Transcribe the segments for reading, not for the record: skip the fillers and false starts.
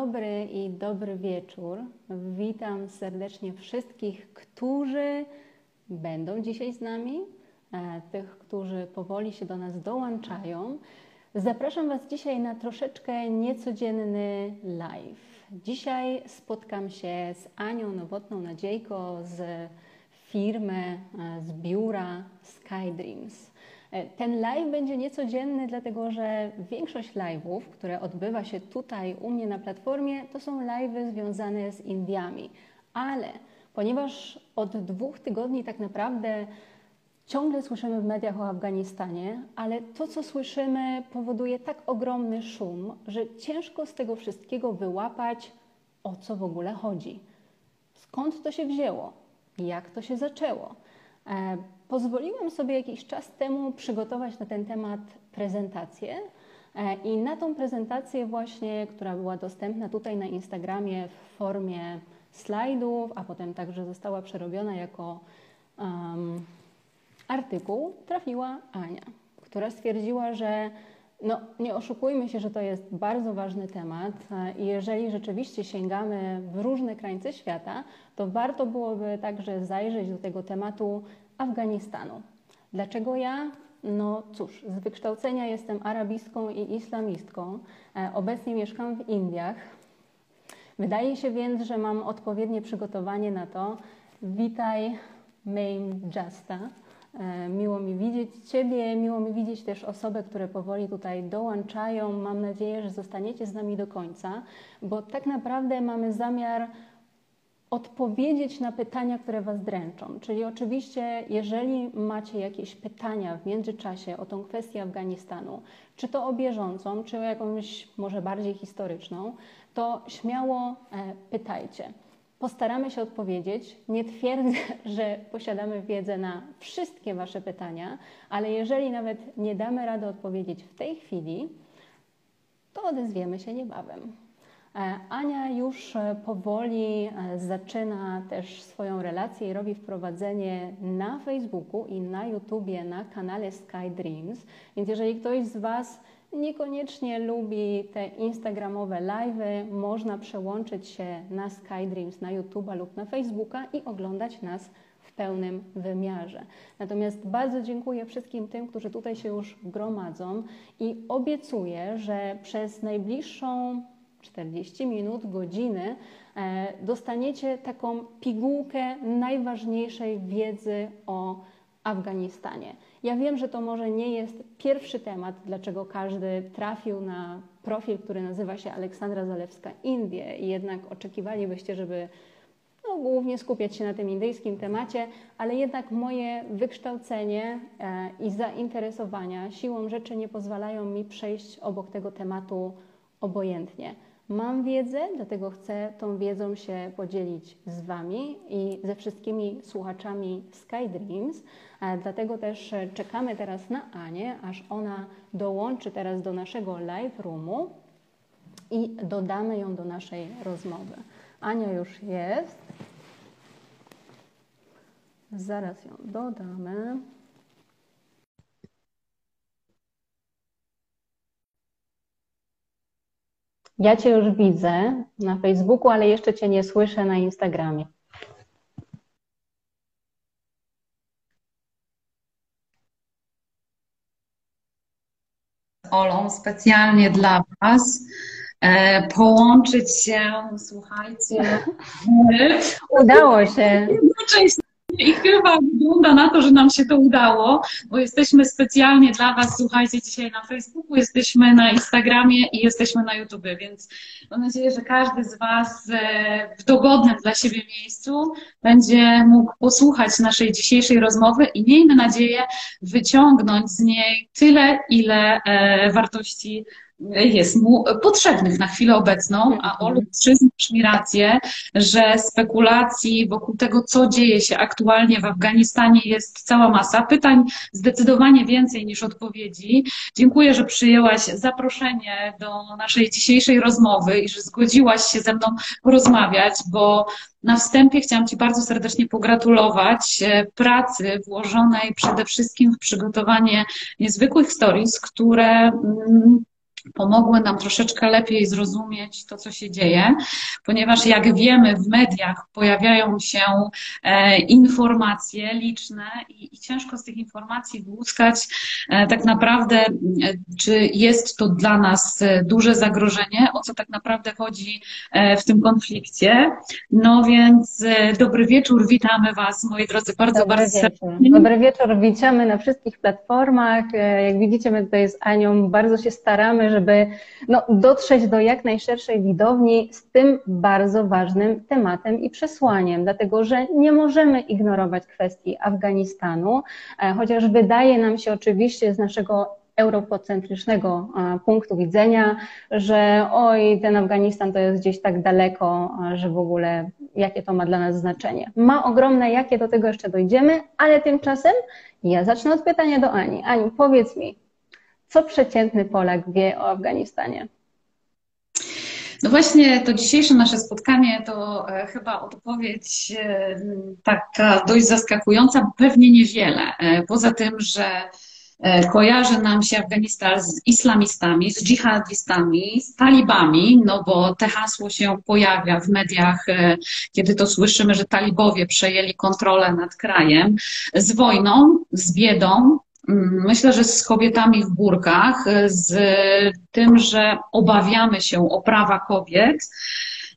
dobry i dobry wieczór. Witam serdecznie wszystkich, którzy będą dzisiaj z nami, tych, którzy powoli się do nas dołączają. Zapraszam Was dzisiaj na troszeczkę niecodzienny live. Dzisiaj spotkam się z Anią Nowotną-Nadziejką z firmy, z biura Sky Dreams. Ten live będzie niecodzienny, dlatego że większość live'ów, które odbywa się tutaj u mnie na platformie, to są live'y związane z Indiami. Ale ponieważ od 2 tygodni tak naprawdę ciągle słyszymy w mediach o Afganistanie, ale to, co słyszymy, powoduje tak ogromny szum, że ciężko z tego wszystkiego wyłapać, o co w ogóle chodzi. Skąd to się wzięło? Jak to się zaczęło? Pozwoliłam sobie jakiś czas temu przygotować na ten temat prezentację i na tą prezentację właśnie, która była dostępna tutaj na Instagramie w formie slajdów, a potem także została przerobiona jako artykuł, trafiła Ania, która stwierdziła, że no, nie oszukujmy się, że to jest bardzo ważny temat i jeżeli rzeczywiście sięgamy w różne krańce świata, to warto byłoby także zajrzeć do tego tematu Afganistanu. Dlaczego ja? No cóż, z wykształcenia jestem arabistką i islamistką. Obecnie mieszkam w Indiach. Wydaje się więc, że mam odpowiednie przygotowanie na to. Witaj, Mame Justa. Miło mi widzieć Ciebie, miło mi widzieć też osoby, które powoli tutaj dołączają. Mam nadzieję, że zostaniecie z nami do końca, bo tak naprawdę mamy zamiar odpowiedzieć na pytania, które Was dręczą. Czyli oczywiście, jeżeli macie jakieś pytania w międzyczasie o tą kwestię Afganistanu, czy to o bieżącą, czy o jakąś może bardziej historyczną, to śmiało pytajcie. Postaramy się odpowiedzieć. Nie twierdzę, że posiadamy wiedzę na wszystkie Wasze pytania, ale jeżeli nawet nie damy rady odpowiedzieć w tej chwili, to odezwiemy się niebawem. Ania już powoli zaczyna też swoją relację i robi wprowadzenie na Facebooku i na YouTubie, na kanale Sky Dreams, więc jeżeli ktoś z Was niekoniecznie lubi te instagramowe live'y, można przełączyć się na Sky Dreams, na YouTube'a lub na Facebooka i oglądać nas w pełnym wymiarze. Natomiast bardzo dziękuję wszystkim tym, którzy tutaj się już gromadzą i obiecuję, że przez najbliższą 40 minut, godziny dostaniecie taką pigułkę najważniejszej wiedzy o Afganistanie. Ja wiem, że to może nie jest pierwszy temat, dlaczego każdy trafił na profil, który nazywa się Aleksandra Zalewska Indie i jednak oczekiwalibyście, żeby no, głównie skupiać się na tym indyjskim temacie, ale jednak moje wykształcenie i zainteresowania siłą rzeczy nie pozwalają mi przejść obok tego tematu obojętnie. Mam wiedzę, dlatego chcę tą wiedzą się podzielić z Wami i ze wszystkimi słuchaczami Sky Dreams. Dlatego też czekamy teraz na Anię, aż ona dołączy teraz do naszego live roomu i dodamy ją do naszej rozmowy. Ania już jest. Zaraz ją dodamy. Ja Cię już widzę na Facebooku, ale jeszcze Cię nie słyszę na Instagramie. Olą specjalnie dla Was połączyć się, słuchajcie. Udało się. I chyba wygląda na to, że nam się to udało, bo jesteśmy specjalnie dla Was, słuchajcie, dzisiaj na Facebooku, jesteśmy na Instagramie i jesteśmy na YouTubie, więc mam nadzieję, że każdy z Was w dogodnym dla siebie miejscu będzie mógł posłuchać naszej dzisiejszej rozmowy i miejmy nadzieję wyciągnąć z niej tyle, ile wartości jest mu potrzebnych na chwilę obecną, a Olu, przyznasz mi rację, że spekulacji wokół tego, co dzieje się aktualnie w Afganistanie, jest cała masa. Pytań zdecydowanie więcej niż odpowiedzi. Dziękuję, że przyjęłaś zaproszenie do naszej dzisiejszej rozmowy i że zgodziłaś się ze mną porozmawiać, bo na wstępie chciałam Ci bardzo serdecznie pogratulować pracy włożonej przede wszystkim w przygotowanie niezwykłych stories, które pomogły nam troszeczkę lepiej zrozumieć to, co się dzieje, ponieważ jak wiemy, w mediach pojawiają się informacje liczne i ciężko z tych informacji wyłuskać tak naprawdę, czy jest to dla nas duże zagrożenie, o co tak naprawdę chodzi w tym konflikcie. No więc dobry wieczór, witamy Was, moi drodzy, bardzo, bardzo serdecznie. Dobry wieczór, witamy na wszystkich platformach. Jak widzicie, my tutaj z Anią bardzo się staramy, żeby dotrzeć do jak najszerszej widowni z tym bardzo ważnym tematem i przesłaniem, dlatego że nie możemy ignorować kwestii Afganistanu, chociaż wydaje nam się oczywiście z naszego europocentrycznego punktu widzenia, że oj, ten Afganistan to jest gdzieś tak daleko, że w ogóle jakie to ma dla nas znaczenie. Ma ogromne, jakie, do tego jeszcze dojdziemy, ale tymczasem ja zacznę od pytania do Ani. Ani, powiedz mi, co przeciętny Polak wie o Afganistanie? No właśnie, to dzisiejsze nasze spotkanie to chyba odpowiedź taka dość zaskakująca, bo pewnie niewiele. Poza tym, że kojarzy nam się Afganistan z islamistami, z dżihadistami, z talibami, no bo to hasło się pojawia w mediach, kiedy to słyszymy, że talibowie przejęli kontrolę nad krajem, z wojną, z biedą, myślę, że z kobietami w burkach, z tym, że obawiamy się o prawa kobiet.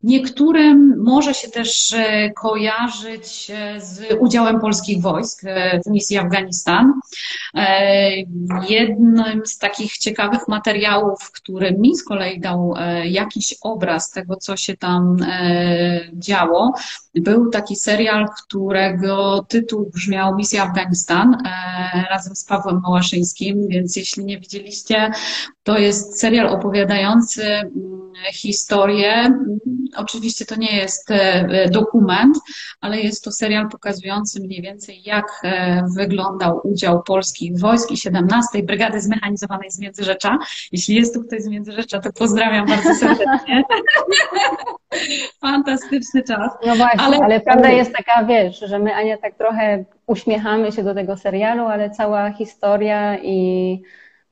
Niektórym może się też kojarzyć z udziałem polskich wojsk w misji Afganistan. Jednym z takich ciekawych materiałów, który mi z kolei dał jakiś obraz tego, co się tam działo, był taki serial, którego tytuł brzmiał Misja Afganistan razem z Pawłem Małaszyńskim, więc jeśli nie widzieliście, to jest serial opowiadający historię. Oczywiście to nie jest dokument, ale jest to serial pokazujący mniej więcej, jak wyglądał udział polskich wojsk i 17. Brygady Zmechanizowanej z Międzyrzecza. Jeśli jest tu ktoś z Międzyrzecza, to pozdrawiam bardzo serdecznie. Fantastyczny czas. No właśnie, ale prawda jest taka, wiesz, że my, Ania, tak trochę uśmiechamy się do tego serialu, ale cała historia i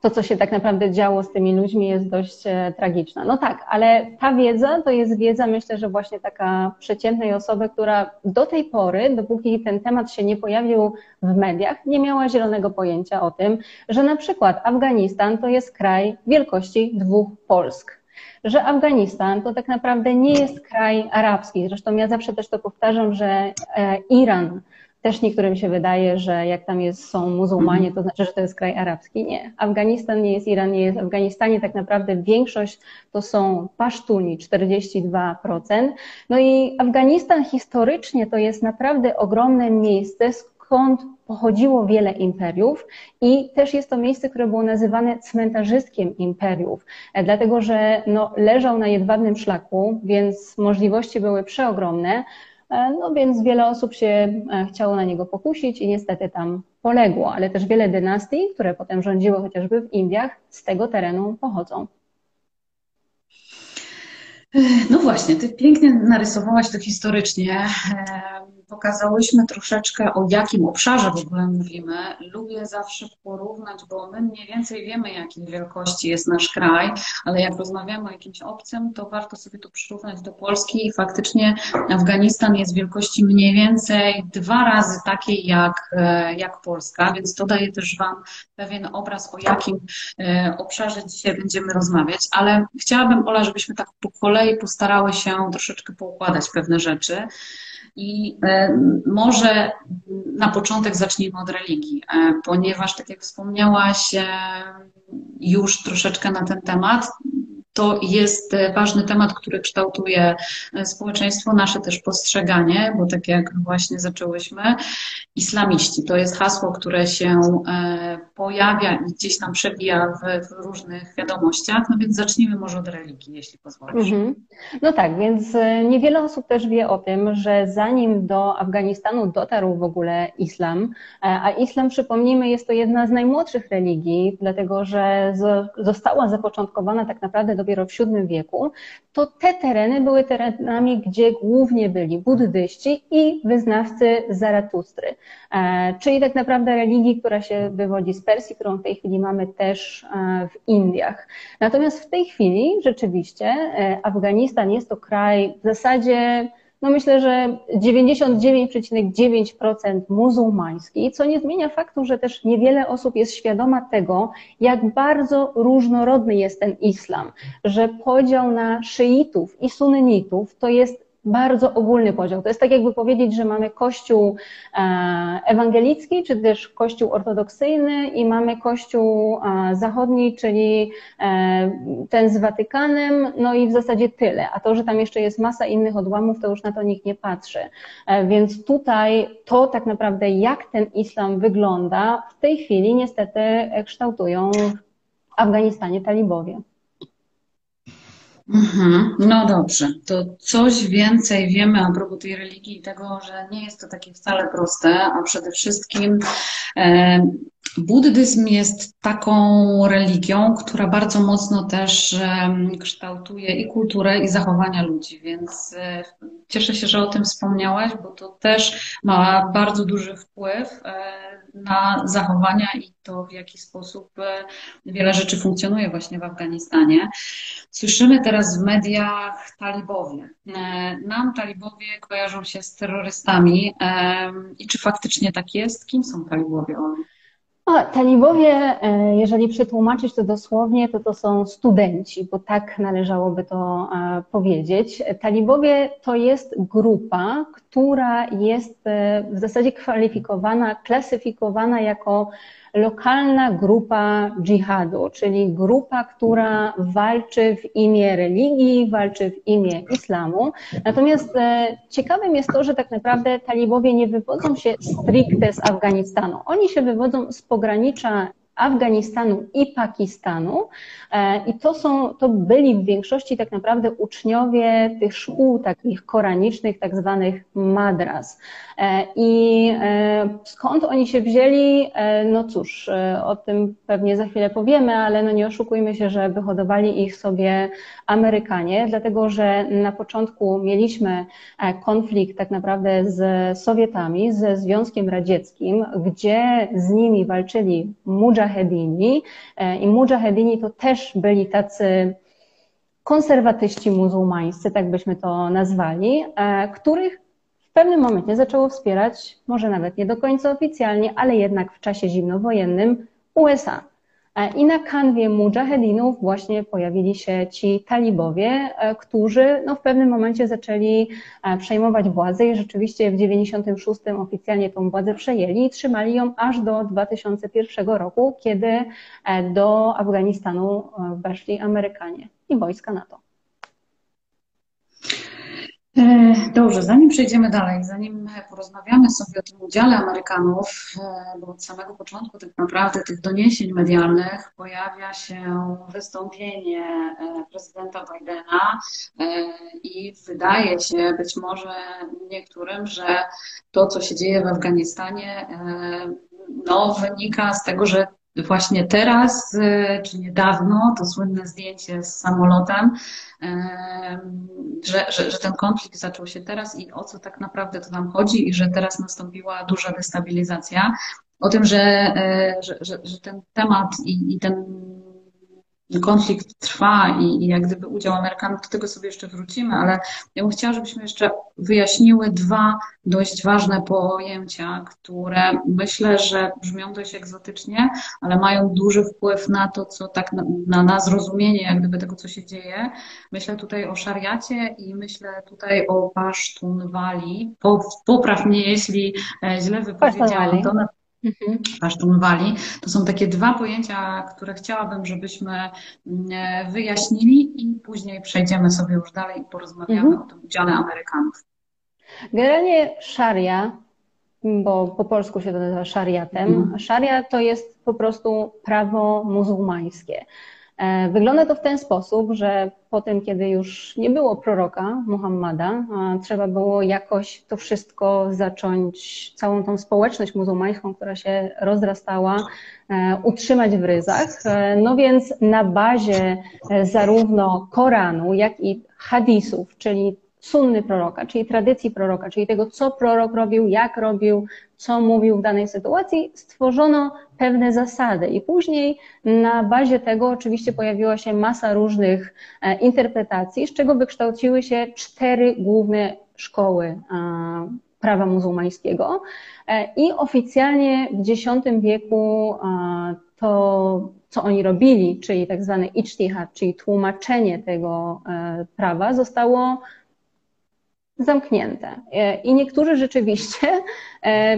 to, co się tak naprawdę działo z tymi ludźmi, jest dość tragiczna. No tak, ale ta wiedza to jest wiedza, myślę, że właśnie taka przeciętnej osoby, która do tej pory, dopóki ten temat się nie pojawił w mediach, nie miała zielonego pojęcia o tym, że na przykład Afganistan to jest kraj wielkości 2 Polsk. Że Afganistan to tak naprawdę nie jest kraj arabski. Zresztą ja zawsze też to powtarzam, że Iran, też niektórym się wydaje, że jak tam są muzułmanie, to znaczy, że to jest kraj arabski. Nie. Afganistan nie jest Iran, nie jest. W Afganistanie tak naprawdę większość to są Pasztuni, 42%. No i Afganistan historycznie to jest naprawdę ogromne miejsce, skąd pochodziło wiele imperiów i też jest to miejsce, które było nazywane cmentarzyskiem imperiów, dlatego że leżał na Jedwabnym Szlaku, więc możliwości były przeogromne, no więc wiele osób się chciało na niego pokusić i niestety tam poległo, ale też wiele dynastii, które potem rządziły chociażby w Indiach, z tego terenu pochodzą. No właśnie, Ty pięknie narysowałaś to historycznie. Pokazałyśmy troszeczkę, o jakim obszarze w ogóle mówimy. Lubię zawsze porównać, bo my mniej więcej wiemy, jakiej wielkości jest nasz kraj, ale jak rozmawiamy o jakimś obcym, to warto sobie to przyrównać do Polski i faktycznie Afganistan jest wielkości mniej więcej 2 razy takiej jak Polska, więc to daje też Wam pewien obraz, o jakim obszarze dzisiaj będziemy rozmawiać, ale chciałabym, Ola, żebyśmy tak po kolei postarały się troszeczkę poukładać pewne rzeczy. I może na początek zacznijmy od religii, ponieważ tak jak wspomniałaś już troszeczkę na ten temat, to jest ważny temat, który kształtuje społeczeństwo, nasze też postrzeganie, bo tak jak właśnie zaczęłyśmy, islamiści to jest hasło, które się pojawia i gdzieś tam przebija w różnych wiadomościach, no więc zacznijmy może od religii, jeśli pozwolisz. No tak, więc niewiele osób też wie o tym, że zanim do Afganistanu dotarł w ogóle islam, a islam, przypomnijmy, jest to jedna z najmłodszych religii, dlatego że została zapoczątkowana tak naprawdę dopiero w VII wieku, to te tereny były terenami, gdzie głównie byli buddyści i wyznawcy Zaratustry, czyli tak naprawdę religii, która się wywodzi z wersji, którą w tej chwili mamy też w Indiach. Natomiast w tej chwili rzeczywiście Afganistan jest to kraj w zasadzie, no myślę, że 99,9% muzułmański, co nie zmienia faktu, że też niewiele osób jest świadoma tego, jak bardzo różnorodny jest ten islam, że podział na szyitów i sunnitów to jest bardzo ogólny podział. To jest tak, jakby powiedzieć, że mamy kościół ewangelicki, czy też kościół ortodoksyjny i mamy kościół zachodni, czyli ten z Watykanem, no i w zasadzie tyle. A to, że tam jeszcze jest masa innych odłamów, to już na to nikt nie patrzy. Więc tutaj to tak naprawdę, jak ten islam wygląda, w tej chwili niestety kształtują w Afganistanie talibowie. No dobrze, to coś więcej wiemy a propos tej religii i tego, że nie jest to takie wcale proste, a przede wszystkim buddyzm jest taką religią, która bardzo mocno też kształtuje i kulturę, i zachowania ludzi, więc cieszę się, że o tym wspomniałaś, bo to też ma bardzo duży wpływ na zachowania i to, w jaki sposób wiele rzeczy funkcjonuje właśnie w Afganistanie. Słyszymy teraz w mediach talibowie. Nam talibowie kojarzą się z terrorystami. I czy faktycznie tak jest? Kim są talibowie? Talibowie, jeżeli przetłumaczyć to dosłownie, to są studenci, bo tak należałoby to powiedzieć. Talibowie to jest grupa, która jest w zasadzie kwalifikowana, klasyfikowana jako lokalna grupa dżihadu, czyli grupa, która walczy w imię religii, walczy w imię islamu. Natomiast ciekawym jest to, że tak naprawdę talibowie nie wywodzą się stricte z Afganistanu. Oni się wywodzą z pogranicza Afganistanu i Pakistanu i to byli w większości tak naprawdę uczniowie tych szkół takich koranicznych, tak zwanych madras. I skąd oni się wzięli? No cóż, o tym pewnie za chwilę powiemy, ale no nie oszukujmy się, że wyhodowali ich sobie Amerykanie, dlatego że na początku mieliśmy konflikt tak naprawdę z Sowietami, ze Związkiem Radzieckim, gdzie z nimi walczyli mudżahedini i mudżahedini to też byli tacy konserwatyści muzułmańscy, tak byśmy to nazwali, których w pewnym momencie zaczęło wspierać, może nawet nie do końca oficjalnie, ale jednak w czasie zimnowojennym USA. I na kanwie mudżahedinów właśnie pojawili się ci talibowie, którzy no w pewnym momencie zaczęli przejmować władzę i rzeczywiście w 1996 oficjalnie tą władzę przejęli i trzymali ją aż do 2001 roku, kiedy do Afganistanu weszli Amerykanie i wojska NATO. Dobrze, zanim przejdziemy dalej, zanim porozmawiamy sobie o tym udziale Amerykanów, bo od samego początku tak naprawdę tych doniesień medialnych pojawia się wystąpienie prezydenta Bidena i wydaje się być może niektórym, że to, co się dzieje w Afganistanie, no, wynika z tego, że właśnie teraz, czy niedawno, to słynne zdjęcie z samolotem, że ten konflikt zaczął się teraz i o co tak naprawdę to nam chodzi i że teraz nastąpiła duża destabilizacja. O tym, że ten temat i ten konflikt trwa i jak gdyby udział Amerykanów, do tego sobie jeszcze wrócimy, ale ja bym chciała, żebyśmy jeszcze wyjaśniły dwa dość ważne pojęcia, które myślę, że brzmią dość egzotycznie, ale mają duży wpływ na to, co tak na zrozumienie jak gdyby tego, co się dzieje. Myślę tutaj o szariacie i myślę tutaj o Pasztunwali. Popraw mnie, jeśli źle wypowiedziałam to. Pasztunwali. To są takie dwa pojęcia, które chciałabym, żebyśmy wyjaśnili i później przejdziemy sobie już dalej i porozmawiamy o tym udziale Amerykanów. Generalnie szaria, bo po polsku się to nazywa szariatem, szaria to jest po prostu prawo muzułmańskie. Wygląda to w ten sposób, że po tym, kiedy już nie było proroka Muhammada, trzeba było jakoś to wszystko zacząć, całą tą społeczność muzułmańską, która się rozrastała, utrzymać w ryzach. No więc na bazie zarówno Koranu, jak i hadisów, czyli sunny proroka, czyli tradycji proroka, czyli tego, co prorok robił, jak robił, co mówił w danej sytuacji, stworzono pewne zasady i później na bazie tego oczywiście pojawiła się masa różnych interpretacji, z czego wykształciły się 4 główne szkoły prawa muzułmańskiego i oficjalnie w X wieku to, co oni robili, czyli tak zwany ijtihad, czyli tłumaczenie tego prawa, zostało zamknięte. I niektórzy rzeczywiście,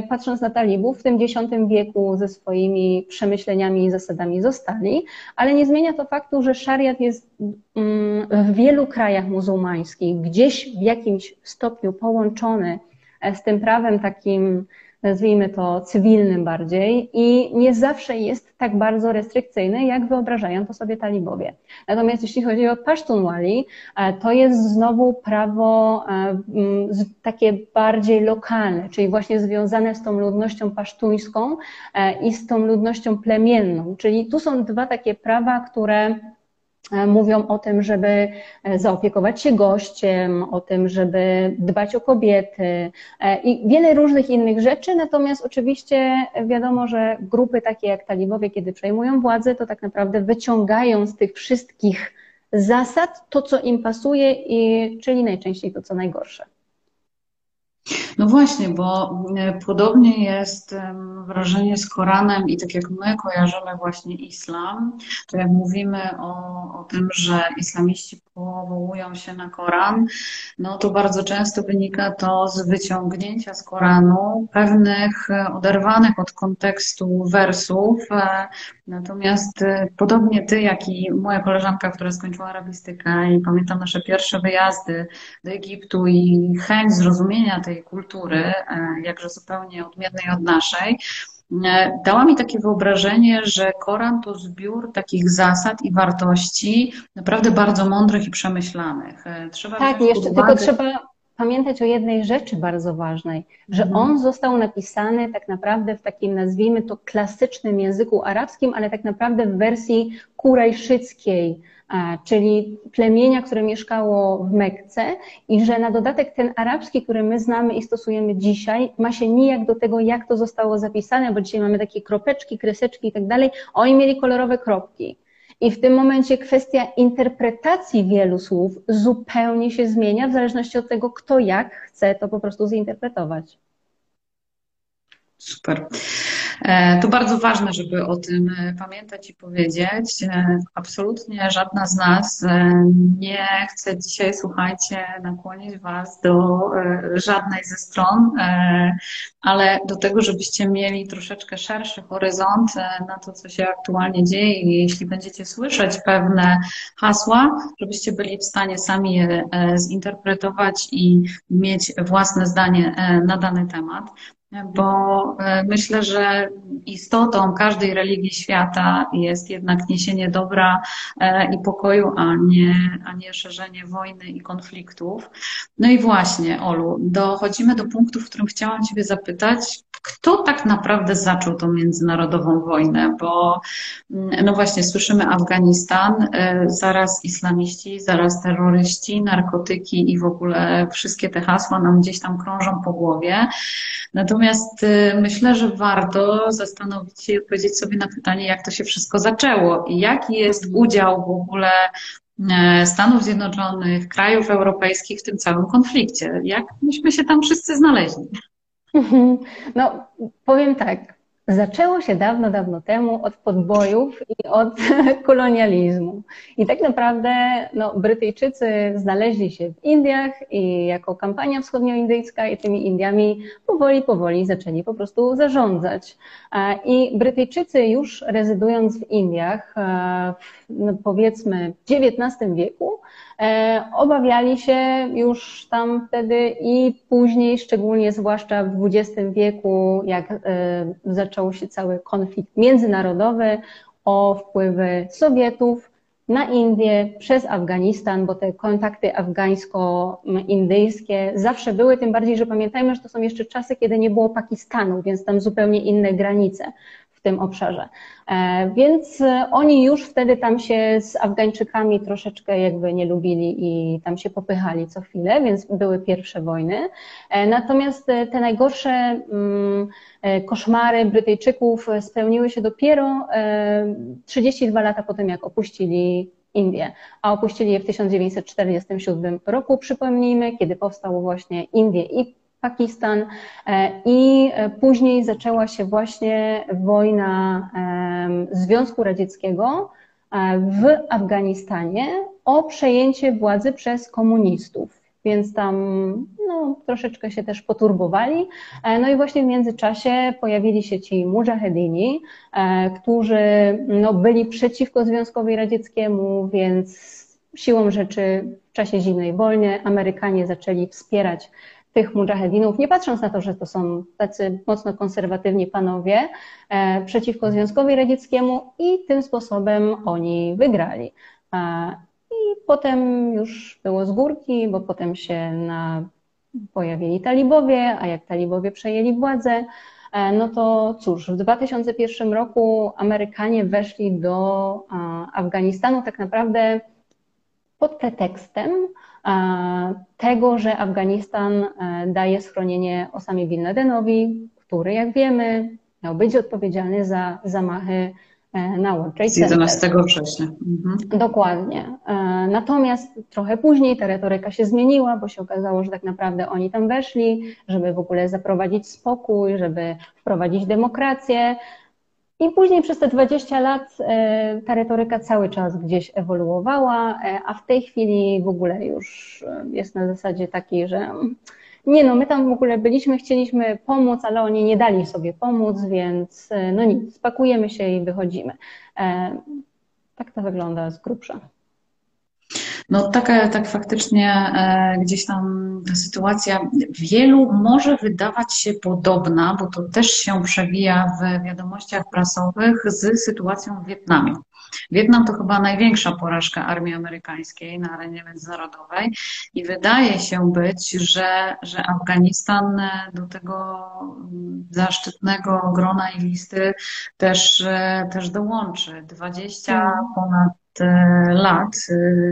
patrząc na talibów, w tym X wieku ze swoimi przemyśleniami i zasadami zostali, ale nie zmienia to faktu, że szariat jest w wielu krajach muzułmańskich gdzieś w jakimś stopniu połączony z tym prawem takim, nazwijmy to, cywilnym bardziej i nie zawsze jest tak bardzo restrykcyjny, jak wyobrażają to sobie talibowie. Natomiast jeśli chodzi o Pasztunwali, to jest znowu prawo takie bardziej lokalne, czyli właśnie związane z tą ludnością pasztuńską i z tą ludnością plemienną, czyli tu są 2 takie prawa, które mówią o tym, żeby zaopiekować się gościem, o tym, żeby dbać o kobiety i wiele różnych innych rzeczy, natomiast oczywiście wiadomo, że grupy takie jak talibowie, kiedy przejmują władzę, to tak naprawdę wyciągają z tych wszystkich zasad to, co im pasuje, i czyli najczęściej to, co najgorsze. No właśnie, bo podobnie jest wrażenie z Koranem i tak jak my kojarzymy właśnie islam, to jak mówimy o tym, że islamiści powołują się na Koran, no to bardzo często wynika to z wyciągnięcia z Koranu pewnych oderwanych od kontekstu wersów. Natomiast podobnie ty, jak i moja koleżanka, która skończyła arabistykę i pamiętam nasze pierwsze wyjazdy do Egiptu i chęć zrozumienia tej kultury, jakże zupełnie odmiennej od naszej, dała mi takie wyobrażenie, że Koran to zbiór takich zasad i wartości naprawdę bardzo mądrych i przemyślanych. Trzeba tak, jeszcze uwagę... tylko trzeba pamiętać o jednej rzeczy bardzo ważnej, że on został napisany tak naprawdę w takim, nazwijmy to, klasycznym języku arabskim, ale tak naprawdę w wersji kurajszyckiej, czyli plemienia, które mieszkało w Mekce, i że na dodatek ten arabski, który my znamy i stosujemy dzisiaj, ma się nijak do tego, jak to zostało zapisane, bo dzisiaj mamy takie kropeczki, kreseczki i tak dalej, oni mieli kolorowe kropki. I w tym momencie kwestia interpretacji wielu słów zupełnie się zmienia w zależności od tego, kto jak chce to po prostu zinterpretować. Super. To bardzo ważne, żeby o tym pamiętać i powiedzieć. Absolutnie żadna z nas nie chce dzisiaj, słuchajcie, nakłonić Was do żadnej ze stron, ale do tego, żebyście mieli troszeczkę szerszy horyzont na to, co się aktualnie dzieje, i jeśli będziecie słyszeć pewne hasła, żebyście byli w stanie sami je zinterpretować i mieć własne zdanie na dany temat. Bo myślę, że istotą każdej religii świata jest jednak niesienie dobra i pokoju, a nie szerzenie wojny i konfliktów. No i właśnie, Olu, dochodzimy do punktu, w którym chciałam Ciebie zapytać, kto tak naprawdę zaczął tą międzynarodową wojnę, bo no właśnie słyszymy Afganistan, zaraz islamiści, zaraz terroryści, narkotyki i w ogóle wszystkie te hasła nam gdzieś tam krążą po głowie. Natomiast myślę, że warto zastanowić się i odpowiedzieć sobie na pytanie, jak to się wszystko zaczęło i jaki jest udział w ogóle Stanów Zjednoczonych, krajów europejskich w tym całym konflikcie. Jak myśmy się tam wszyscy znaleźli? No, powiem tak. Zaczęło się dawno, dawno temu od podbojów i od kolonializmu. I tak naprawdę no, Brytyjczycy znaleźli się w Indiach i jako kampania wschodnioindyjska i tymi Indiami powoli zaczęli po prostu zarządzać. I Brytyjczycy już rezydując w Indiach, powiedzmy w XIX wieku, obawiali się już tam wtedy i później, szczególnie zwłaszcza w XX wieku, jak zaczął się cały konflikt międzynarodowy, o wpływy Sowietów na Indię przez Afganistan, bo te kontakty afgańsko-indyjskie zawsze były, tym bardziej, że pamiętajmy, że to są jeszcze czasy, kiedy nie było Pakistanu, więc tam zupełnie inne granice. W tym obszarze. Więc oni już wtedy tam się z Afgańczykami troszeczkę jakby nie lubili i tam się popychali co chwilę, więc były pierwsze wojny. Natomiast te najgorsze koszmary Brytyjczyków spełniły się dopiero 32 lata po tym, jak opuścili Indie, a opuścili je w 1947 roku, przypomnijmy, kiedy powstało właśnie Indie i Pakistan, i później zaczęła się właśnie wojna Związku Radzieckiego w Afganistanie o przejęcie władzy przez komunistów, więc tam no, troszeczkę się też poturbowali. No i właśnie w międzyczasie pojawili się ci mudżahedini, którzy no, byli przeciwko Związkowi Radzieckiemu, więc siłą rzeczy w czasie zimnej wojny Amerykanie zaczęli wspierać tych mudżahedinów, nie patrząc na to, że to są tacy mocno konserwatywni panowie przeciwko Związkowi Radzieckiemu, i tym sposobem oni wygrali. I potem już było z górki, bo potem się pojawili talibowie, a jak talibowie przejęli władzę, no to cóż, w 2001 roku Amerykanie weszli do Afganistanu tak naprawdę pod pretekstem tego, że Afganistan daje schronienie Osamie Bin Ladenowi, który, jak wiemy, miał być odpowiedzialny za zamachy na World Trade Center. Z 11 września. Mhm. Dokładnie. Natomiast trochę później ta retoryka się zmieniła, bo się okazało, że tak naprawdę oni tam weszli, żeby w ogóle zaprowadzić spokój, żeby wprowadzić demokrację. I później przez te 20 lat ta retoryka cały czas gdzieś ewoluowała, a w tej chwili w ogóle już jest na zasadzie takiej, że nie no, my tam w ogóle byliśmy, chcieliśmy pomóc, ale oni nie dali sobie pomóc, więc no nic, spakujemy się i wychodzimy. Tak to wygląda z grubsza. No tak faktycznie gdzieś tam ta sytuacja wielu może wydawać się podobna, bo to też się przewija w wiadomościach prasowych z sytuacją w Wietnamie. Wietnam to chyba największa porażka armii amerykańskiej na arenie międzynarodowej i wydaje się być, że Afganistan do tego zaszczytnego grona i listy też dołączy. 20 ponad lat,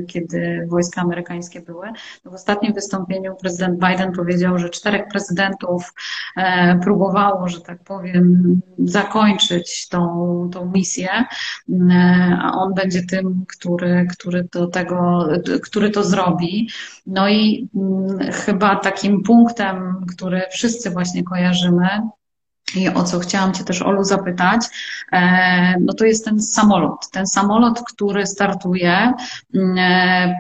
kiedy wojska amerykańskie były. W ostatnim wystąpieniu prezydent Biden powiedział, że 4 prezydentów próbowało, że tak powiem, zakończyć tą misję, a on będzie tym, który to zrobi. No i chyba takim punktem, który wszyscy właśnie kojarzymy, i o co chciałam Cię też, Olu, zapytać, no to jest ten samolot, który startuje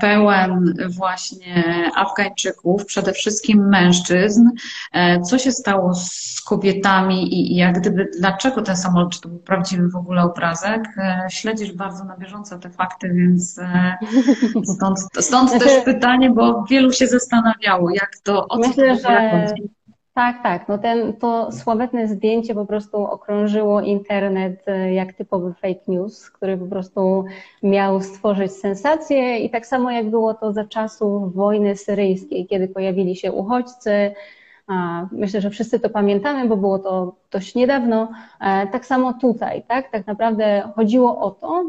pełen właśnie Afgańczyków, przede wszystkim mężczyzn. Co się stało z kobietami i jak gdyby, dlaczego ten samolot, czy to był prawdziwy w ogóle obrazek? Śledzisz bardzo na bieżąco te fakty, więc stąd też pytanie, bo wielu się zastanawiało, jak to, o co chodzi. Tak. No to sławetne zdjęcie po prostu okrążyło internet jak typowy fake news, który po prostu miał stworzyć sensację, i tak samo jak było to za czasów wojny syryjskiej, kiedy pojawili się uchodźcy. Myślę, że wszyscy to pamiętamy, bo było to dość niedawno. Tak samo tutaj, tak? Tak naprawdę chodziło o to,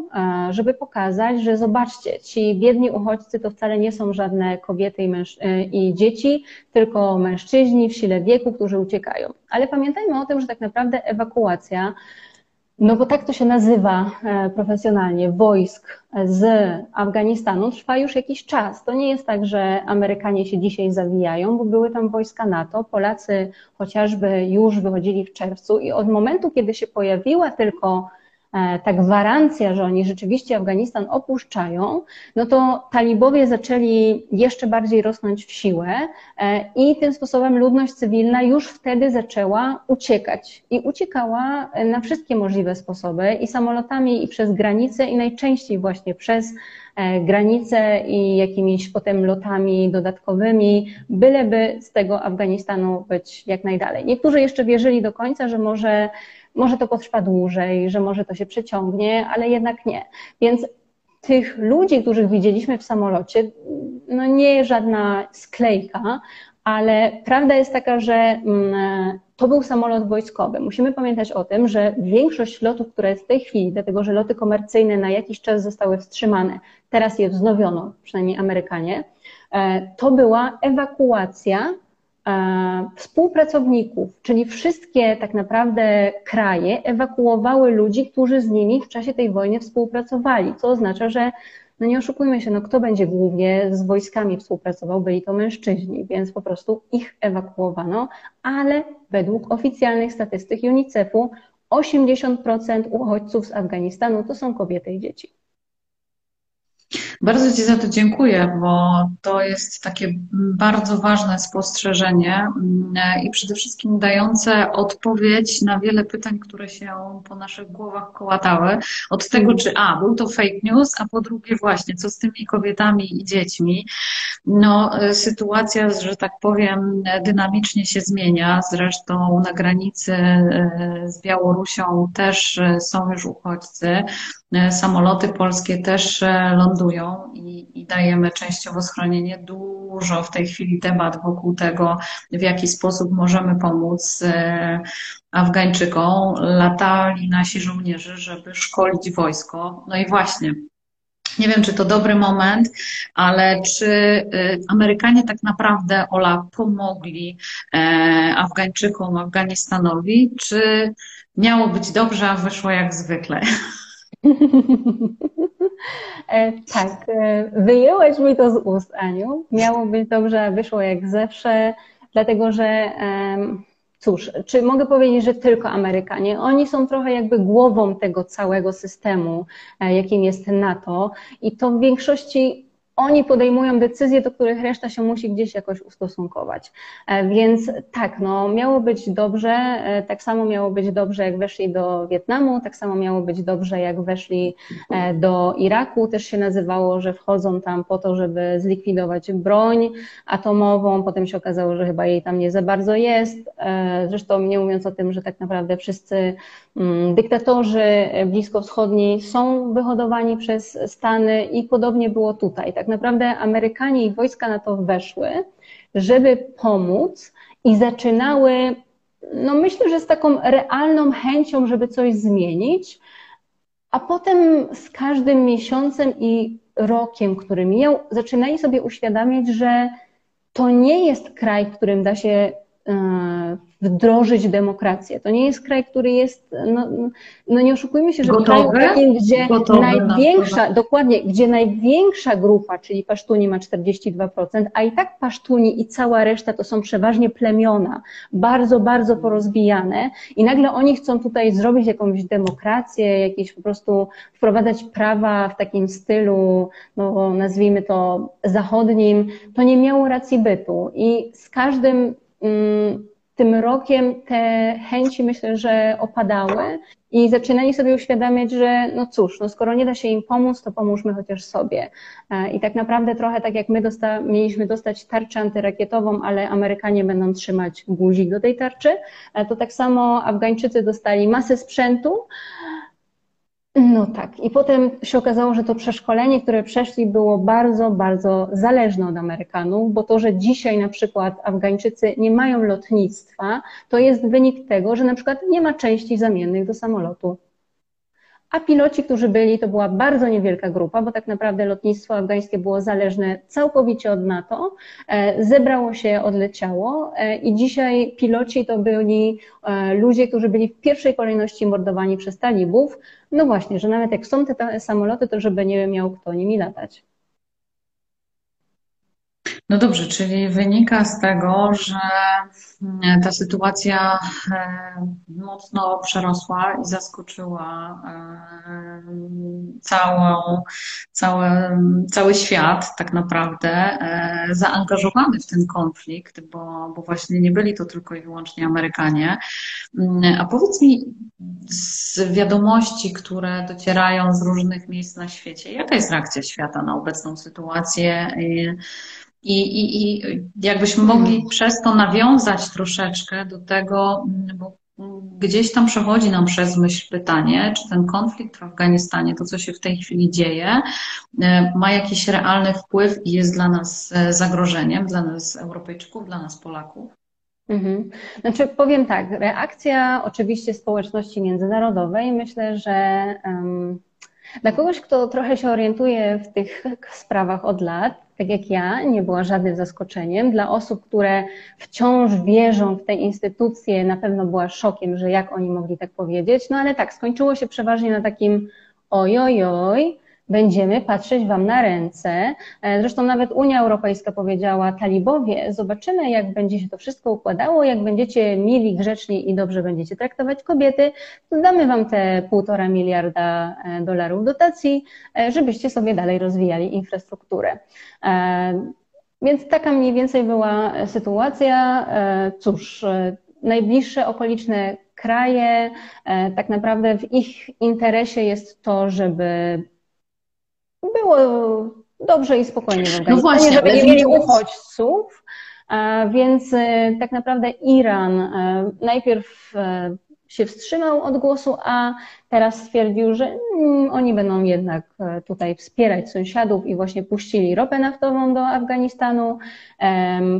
żeby pokazać, że zobaczcie, ci biedni uchodźcy to wcale nie są żadne kobiety i dzieci, tylko mężczyźni w sile wieku, którzy uciekają. Ale pamiętajmy o tym, że tak naprawdę ewakuacja, no bo tak to się nazywa profesjonalnie, wojsk z Afganistanu, trwa już jakiś czas. To nie jest tak, że Amerykanie się dzisiaj zawijają, bo były tam wojska NATO. Polacy chociażby już wychodzili w czerwcu i od momentu, kiedy się pojawiła tylko ta gwarancja, że oni rzeczywiście Afganistan opuszczają, no to talibowie zaczęli jeszcze bardziej rosnąć w siłę i tym sposobem ludność cywilna już wtedy zaczęła uciekać. I uciekała na wszystkie możliwe sposoby, i samolotami, i przez granice, i najczęściej właśnie przez granice i jakimiś potem lotami dodatkowymi, byleby z tego Afganistanu być jak najdalej. Niektórzy jeszcze wierzyli do końca, że może to potrwa dłużej, że może to się przeciągnie, ale jednak nie. Więc tych ludzi, których widzieliśmy w samolocie, no nie żadna sklejka, ale prawda jest taka, że to był samolot wojskowy. Musimy pamiętać o tym, że większość lotów, które jest w tej chwili, dlatego że loty komercyjne na jakiś czas zostały wstrzymane, teraz je wznowiono, przynajmniej Amerykanie, to była ewakuacja współpracowników, czyli wszystkie tak naprawdę kraje ewakuowały ludzi, którzy z nimi w czasie tej wojny współpracowali, co oznacza, że no nie oszukujmy się, no kto będzie głównie z wojskami współpracował, byli to mężczyźni, więc po prostu ich ewakuowano, ale według oficjalnych statystyk UNICEF-u 80% uchodźców z Afganistanu to są kobiety i dzieci. Bardzo Ci za to dziękuję, bo to jest takie bardzo ważne spostrzeżenie i przede wszystkim dające odpowiedź na wiele pytań, które się po naszych głowach kołatały. Od tego, czy był to fake news, a po drugie właśnie, co z tymi kobietami i dziećmi. No, sytuacja, że tak powiem, dynamicznie się zmienia. Zresztą na granicy z Białorusią też są już uchodźcy. Samoloty polskie też lądują i dajemy częściowo schronienie. Dużo w tej chwili debat wokół tego, w jaki sposób możemy pomóc Afgańczykom. Latali nasi żołnierze, żeby szkolić wojsko. No i właśnie, nie wiem, czy to dobry moment, ale czy Amerykanie tak naprawdę, Ola, pomogli Afgańczykom, Afganistanowi, czy miało być dobrze, a wyszło jak zwykle? Tak, wyjęłaś mi to z ust, Aniu. Miało być dobrze, a wyszło jak zawsze, dlatego że cóż, czy mogę powiedzieć, że tylko Amerykanie? Oni są trochę jakby głową tego całego systemu, jakim jest NATO, i to w większości oni podejmują decyzje, do których reszta się musi gdzieś jakoś ustosunkować. Więc tak, no miało być dobrze, tak samo miało być dobrze, jak weszli do Wietnamu, tak samo miało być dobrze, jak weszli do Iraku. Też się nazywało, że wchodzą tam po to, żeby zlikwidować broń atomową. Potem się okazało, że chyba jej tam nie za bardzo jest. Zresztą nie mówiąc o tym, że tak naprawdę wszyscy dyktatorzy bliskowschodni są wyhodowani przez Stany i podobnie było tutaj. Tak naprawdę Amerykanie i wojska na to weszły, żeby pomóc i zaczynały, no myślę, że z taką realną chęcią, żeby coś zmienić, a potem z każdym miesiącem i rokiem, który mijał, zaczynali sobie uświadamiać, że to nie jest kraj, w którym da się wdrożyć demokrację. To nie jest kraj, który jest, no nie oszukujmy się, że kraj takim, gdzie największa grupa, czyli Pasztuni ma 42%, a i tak Pasztuni i cała reszta to są przeważnie plemiona, bardzo, bardzo porozbijane i nagle oni chcą tutaj zrobić jakąś demokrację, jakieś po prostu wprowadzać prawa w takim stylu, no nazwijmy to zachodnim. To nie miało racji bytu i z każdym tym rokiem te chęci, myślę, że opadały i zaczynali sobie uświadamiać, że no cóż, no skoro nie da się im pomóc, to pomóżmy chociaż sobie. I tak naprawdę trochę tak jak my mieliśmy dostać tarczę antyrakietową, ale Amerykanie będą trzymać guzik do tej tarczy, to tak samo Afgańczycy dostali masę sprzętu. No tak. I potem się okazało, że to przeszkolenie, które przeszli, było bardzo, bardzo zależne od Amerykanów, bo to, że dzisiaj na przykład Afgańczycy nie mają lotnictwa, to jest wynik tego, że na przykład nie ma części zamiennych do samolotu. A piloci, którzy byli, to była bardzo niewielka grupa, bo tak naprawdę lotnictwo afgańskie było zależne całkowicie od NATO, zebrało się, odleciało i dzisiaj piloci to byli ludzie, którzy byli w pierwszej kolejności mordowani przez talibów, no właśnie, że nawet jak są te samoloty, to żeby nie miał kto nimi latać. No dobrze, czyli wynika z tego, że ta sytuacja mocno przerosła i zaskoczyła cały świat tak naprawdę zaangażowany w ten konflikt, bo właśnie nie byli to tylko i wyłącznie Amerykanie. A powiedz mi, z wiadomości, które docierają z różnych miejsc na świecie, jaka jest reakcja świata na obecną sytuację? I jakbyśmy mogli przez to nawiązać troszeczkę do tego, bo gdzieś tam przechodzi nam przez myśl pytanie, czy ten konflikt w Afganistanie, to co się w tej chwili dzieje, ma jakiś realny wpływ i jest dla nas zagrożeniem, dla nas Europejczyków, dla nas Polaków? Mhm. Znaczy powiem tak, reakcja oczywiście społeczności międzynarodowej, myślę, że dla kogoś, kto trochę się orientuje w tych sprawach od lat, tak jak ja, nie była żadnym zaskoczeniem. Dla osób, które wciąż wierzą w te instytucje, na pewno była szokiem, że jak oni mogli tak powiedzieć. No ale tak, skończyło się przeważnie na takim ojojoj, będziemy patrzeć wam na ręce. Zresztą nawet Unia Europejska powiedziała, talibowie, zobaczymy jak będzie się to wszystko układało, jak będziecie mili, grzeczni i dobrze będziecie traktować kobiety, to damy wam te $1,5 miliarda dotacji, żebyście sobie dalej rozwijali infrastrukturę. Więc taka mniej więcej była sytuacja. Cóż, najbliższe okoliczne kraje, tak naprawdę w ich interesie jest to, żeby było dobrze i spokojnie w Afganistanie, no właśnie, żeby nie mieli uchodźców, więc tak naprawdę Iran najpierw się wstrzymał od głosu, a teraz stwierdził, że oni będą jednak tutaj wspierać sąsiadów i właśnie puścili ropę naftową do Afganistanu.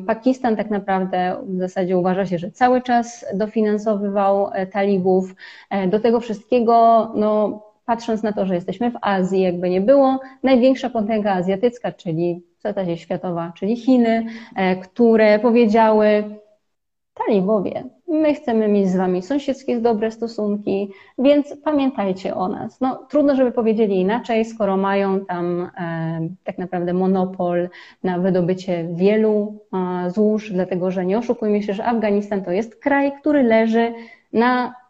Pakistan tak naprawdę w zasadzie uważa się, że cały czas dofinansowywał talibów. Do tego wszystkiego, no, patrząc na to, że jesteśmy w Azji, jakby nie było, największa potęga azjatycka, czyli w zasadzie światowa, czyli Chiny, które powiedziały, talibowie, my chcemy mieć z wami sąsiedzkie, dobre stosunki, więc pamiętajcie o nas. No, trudno, żeby powiedzieli inaczej, skoro mają tam tak naprawdę monopol na wydobycie wielu złóż, dlatego że nie oszukujmy się, że Afganistan to jest kraj, który leży na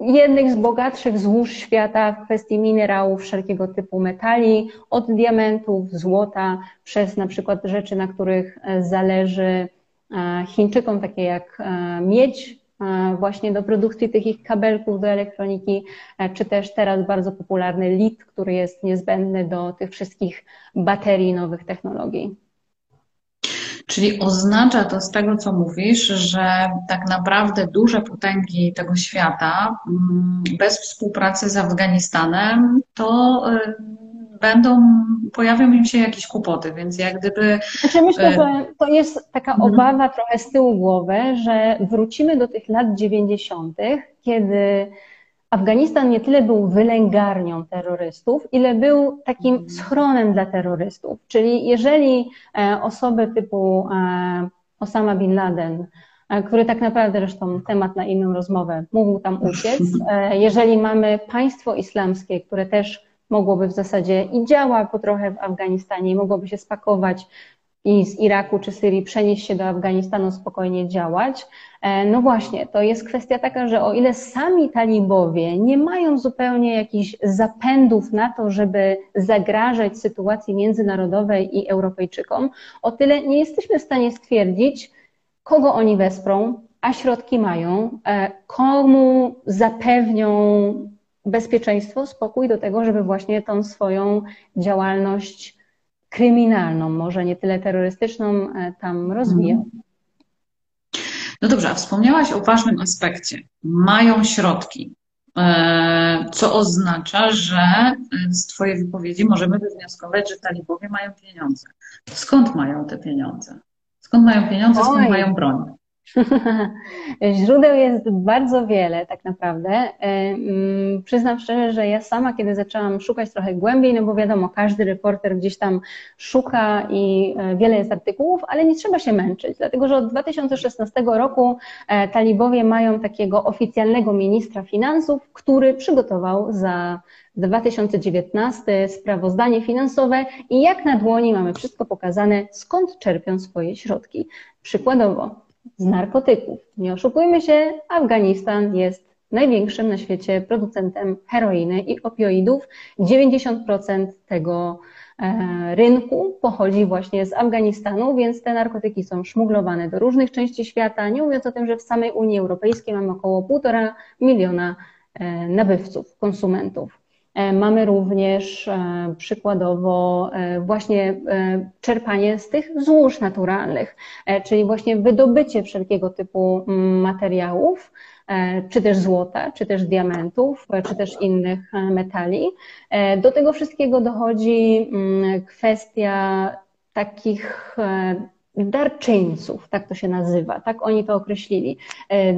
jednych z bogatszych złóż świata w kwestii minerałów, wszelkiego typu metali, od diamentów, złota, przez na przykład rzeczy, na których zależy Chińczykom, takie jak miedź, właśnie do produkcji tych ich kabelków do elektroniki, czy też teraz bardzo popularny lit, który jest niezbędny do tych wszystkich baterii nowych technologii. Czyli oznacza to z tego, co mówisz, że tak naprawdę duże potęgi tego świata bez współpracy z Afganistanem to pojawią im się jakieś kłopoty, więc jak gdyby... Znaczy myślę, że to jest taka obawa trochę z tyłu głowy, że wrócimy do tych lat 90., kiedy Afganistan nie tyle był wylęgarnią terrorystów, ile był takim schronem dla terrorystów. Czyli jeżeli osoby typu Osama Bin Laden, który tak naprawdę, zresztą temat na inną rozmowę, mógł tam uciec, jeżeli mamy państwo islamskie, które też mogłoby w zasadzie i działa po trochę w Afganistanie i mogłoby się spakować i z Iraku czy Syrii przenieść się do Afganistanu, spokojnie działać. No właśnie, to jest kwestia taka, że o ile sami talibowie nie mają zupełnie jakichś zapędów na to, żeby zagrażać sytuacji międzynarodowej i Europejczykom, o tyle nie jesteśmy w stanie stwierdzić, kogo oni wesprą, a środki mają, komu zapewnią bezpieczeństwo, spokój do tego, żeby właśnie tą swoją działalność kryminalną, może nie tyle terrorystyczną, tam rozwijał. No dobrze, a wspomniałaś o ważnym aspekcie. Mają środki, co oznacza, że z twojej wypowiedzi możemy wywnioskować, że talibowie mają pieniądze. Skąd mają te pieniądze? Skąd mają pieniądze, skąd mają broń? Źródeł jest bardzo wiele tak naprawdę. Przyznam szczerze, że ja sama, kiedy zaczęłam szukać trochę głębiej, no bo wiadomo, każdy reporter gdzieś tam szuka i wiele jest artykułów, ale nie trzeba się męczyć, dlatego że od 2016 roku talibowie mają takiego oficjalnego ministra finansów, który przygotował za 2019 sprawozdanie finansowe i jak na dłoni mamy wszystko pokazane, skąd czerpią swoje środki. Przykładowo, z narkotyków. Nie oszukujmy się, Afganistan jest największym na świecie producentem heroiny i opioidów. 90% tego rynku pochodzi właśnie z Afganistanu, więc te narkotyki są szmuglowane do różnych części świata, nie mówiąc o tym, że w samej Unii Europejskiej mamy około 1,5 miliona nabywców, konsumentów. Mamy również przykładowo właśnie czerpanie z tych złóż naturalnych, czyli właśnie wydobycie wszelkiego typu materiałów, czy też złota, czy też diamentów, czy też innych metali. Do tego wszystkiego dochodzi kwestia takich darczyńców, tak to się nazywa, tak oni to określili.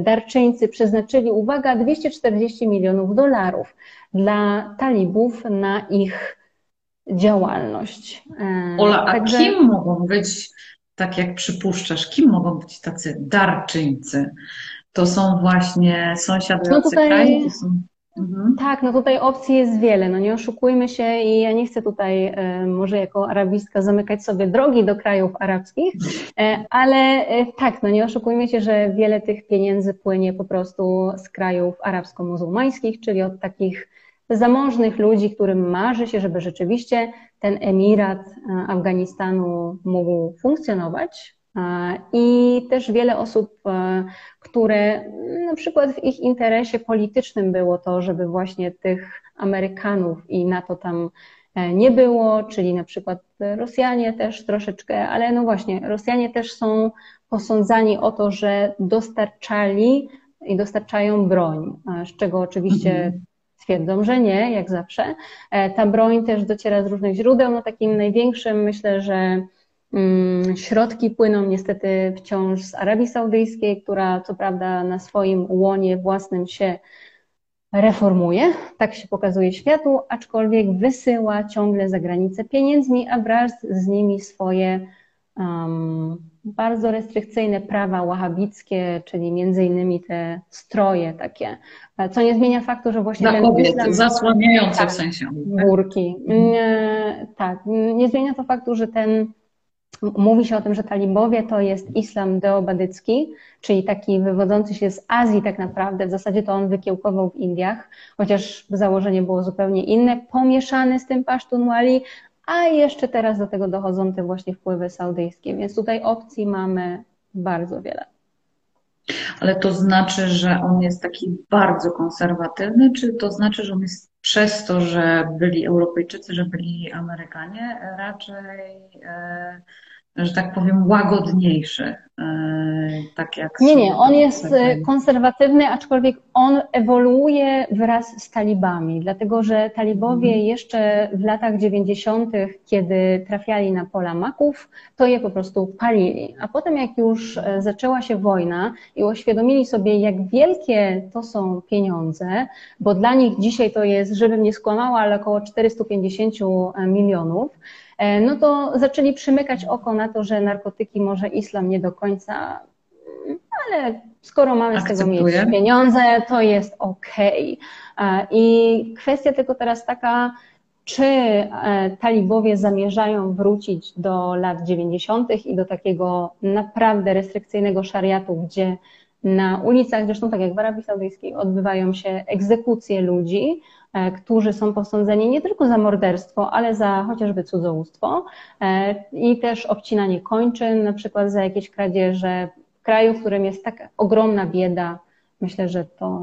Darczyńcy przeznaczyli, uwaga, 240 milionów dolarów dla talibów na ich działalność. Ola, a kim mogą być, tak jak przypuszczasz, kim mogą być tacy darczyńcy? To są właśnie sąsiadujące kraje? To są... Tak, no tutaj opcji jest wiele, no nie oszukujmy się i ja nie chcę tutaj może jako arabistka zamykać sobie drogi do krajów arabskich, ale tak, no nie oszukujmy się, że wiele tych pieniędzy płynie po prostu z krajów arabsko-muzułmańskich, czyli od takich zamożnych ludzi, którym marzy się, żeby rzeczywiście ten emirat Afganistanu mógł funkcjonować. I też wiele osób, które na przykład w ich interesie politycznym było to, żeby właśnie tych Amerykanów i NATO tam nie było, czyli na przykład Rosjanie też troszeczkę, ale no właśnie, Rosjanie też są posądzani o to, że dostarczali i dostarczają broń, z czego oczywiście twierdzą, że nie, jak zawsze. Ta broń też dociera z różnych źródeł, no takim największym myślę, że środki płyną niestety wciąż z Arabii Saudyjskiej, która co prawda na swoim łonie własnym się reformuje, tak się pokazuje światu, aczkolwiek wysyła ciągle za granicę pieniędzmi, a wraz z nimi swoje bardzo restrykcyjne prawa wahabickie, czyli między innymi te stroje takie, co nie zmienia faktu, że właśnie... Dla kobiet, zasłaniające tak, w sensie. Burki. Tak, nie zmienia to faktu, że ten... Mówi się o tym, że talibowie to jest islam deobadycki, czyli taki wywodzący się z Azji tak naprawdę, w zasadzie to on wykiełkował w Indiach, chociaż założenie było zupełnie inne, pomieszany z tym pasztunwali, a jeszcze teraz do tego dochodzą te właśnie wpływy saudyjskie, więc tutaj opcji mamy bardzo wiele. Ale to znaczy, że on jest taki bardzo konserwatywny, czy to znaczy, że on jest przez to, że byli Europejczycy, że byli Amerykanie, raczej, że tak powiem, łagodniejszy? Tak jak nie, nie, on jest konserwatywny, aczkolwiek on ewoluuje wraz z talibami, dlatego że talibowie jeszcze w latach 90., kiedy trafiali na pola maków, to je po prostu palili. A potem jak już zaczęła się wojna i uświadomili sobie, jak wielkie to są pieniądze, bo dla nich dzisiaj to jest, żebym nie skłamała, ale około 450 milionów, no to zaczęli przymykać oko na to, że narkotyki może islam nie do końca, ale skoro mamy akceptuję. Z tego mieć pieniądze, to jest okej. I kwestia tylko teraz taka, czy talibowie zamierzają wrócić do lat 90. i do takiego naprawdę restrykcyjnego szariatu, gdzie na ulicach, zresztą tak jak w Arabii Saudyjskiej, odbywają się egzekucje ludzi, którzy są posądzeni nie tylko za morderstwo, ale za chociażby cudzołóstwo i też obcinanie kończyn, na przykład za jakieś kradzieże w kraju, w którym jest tak ogromna bieda. Myślę, że to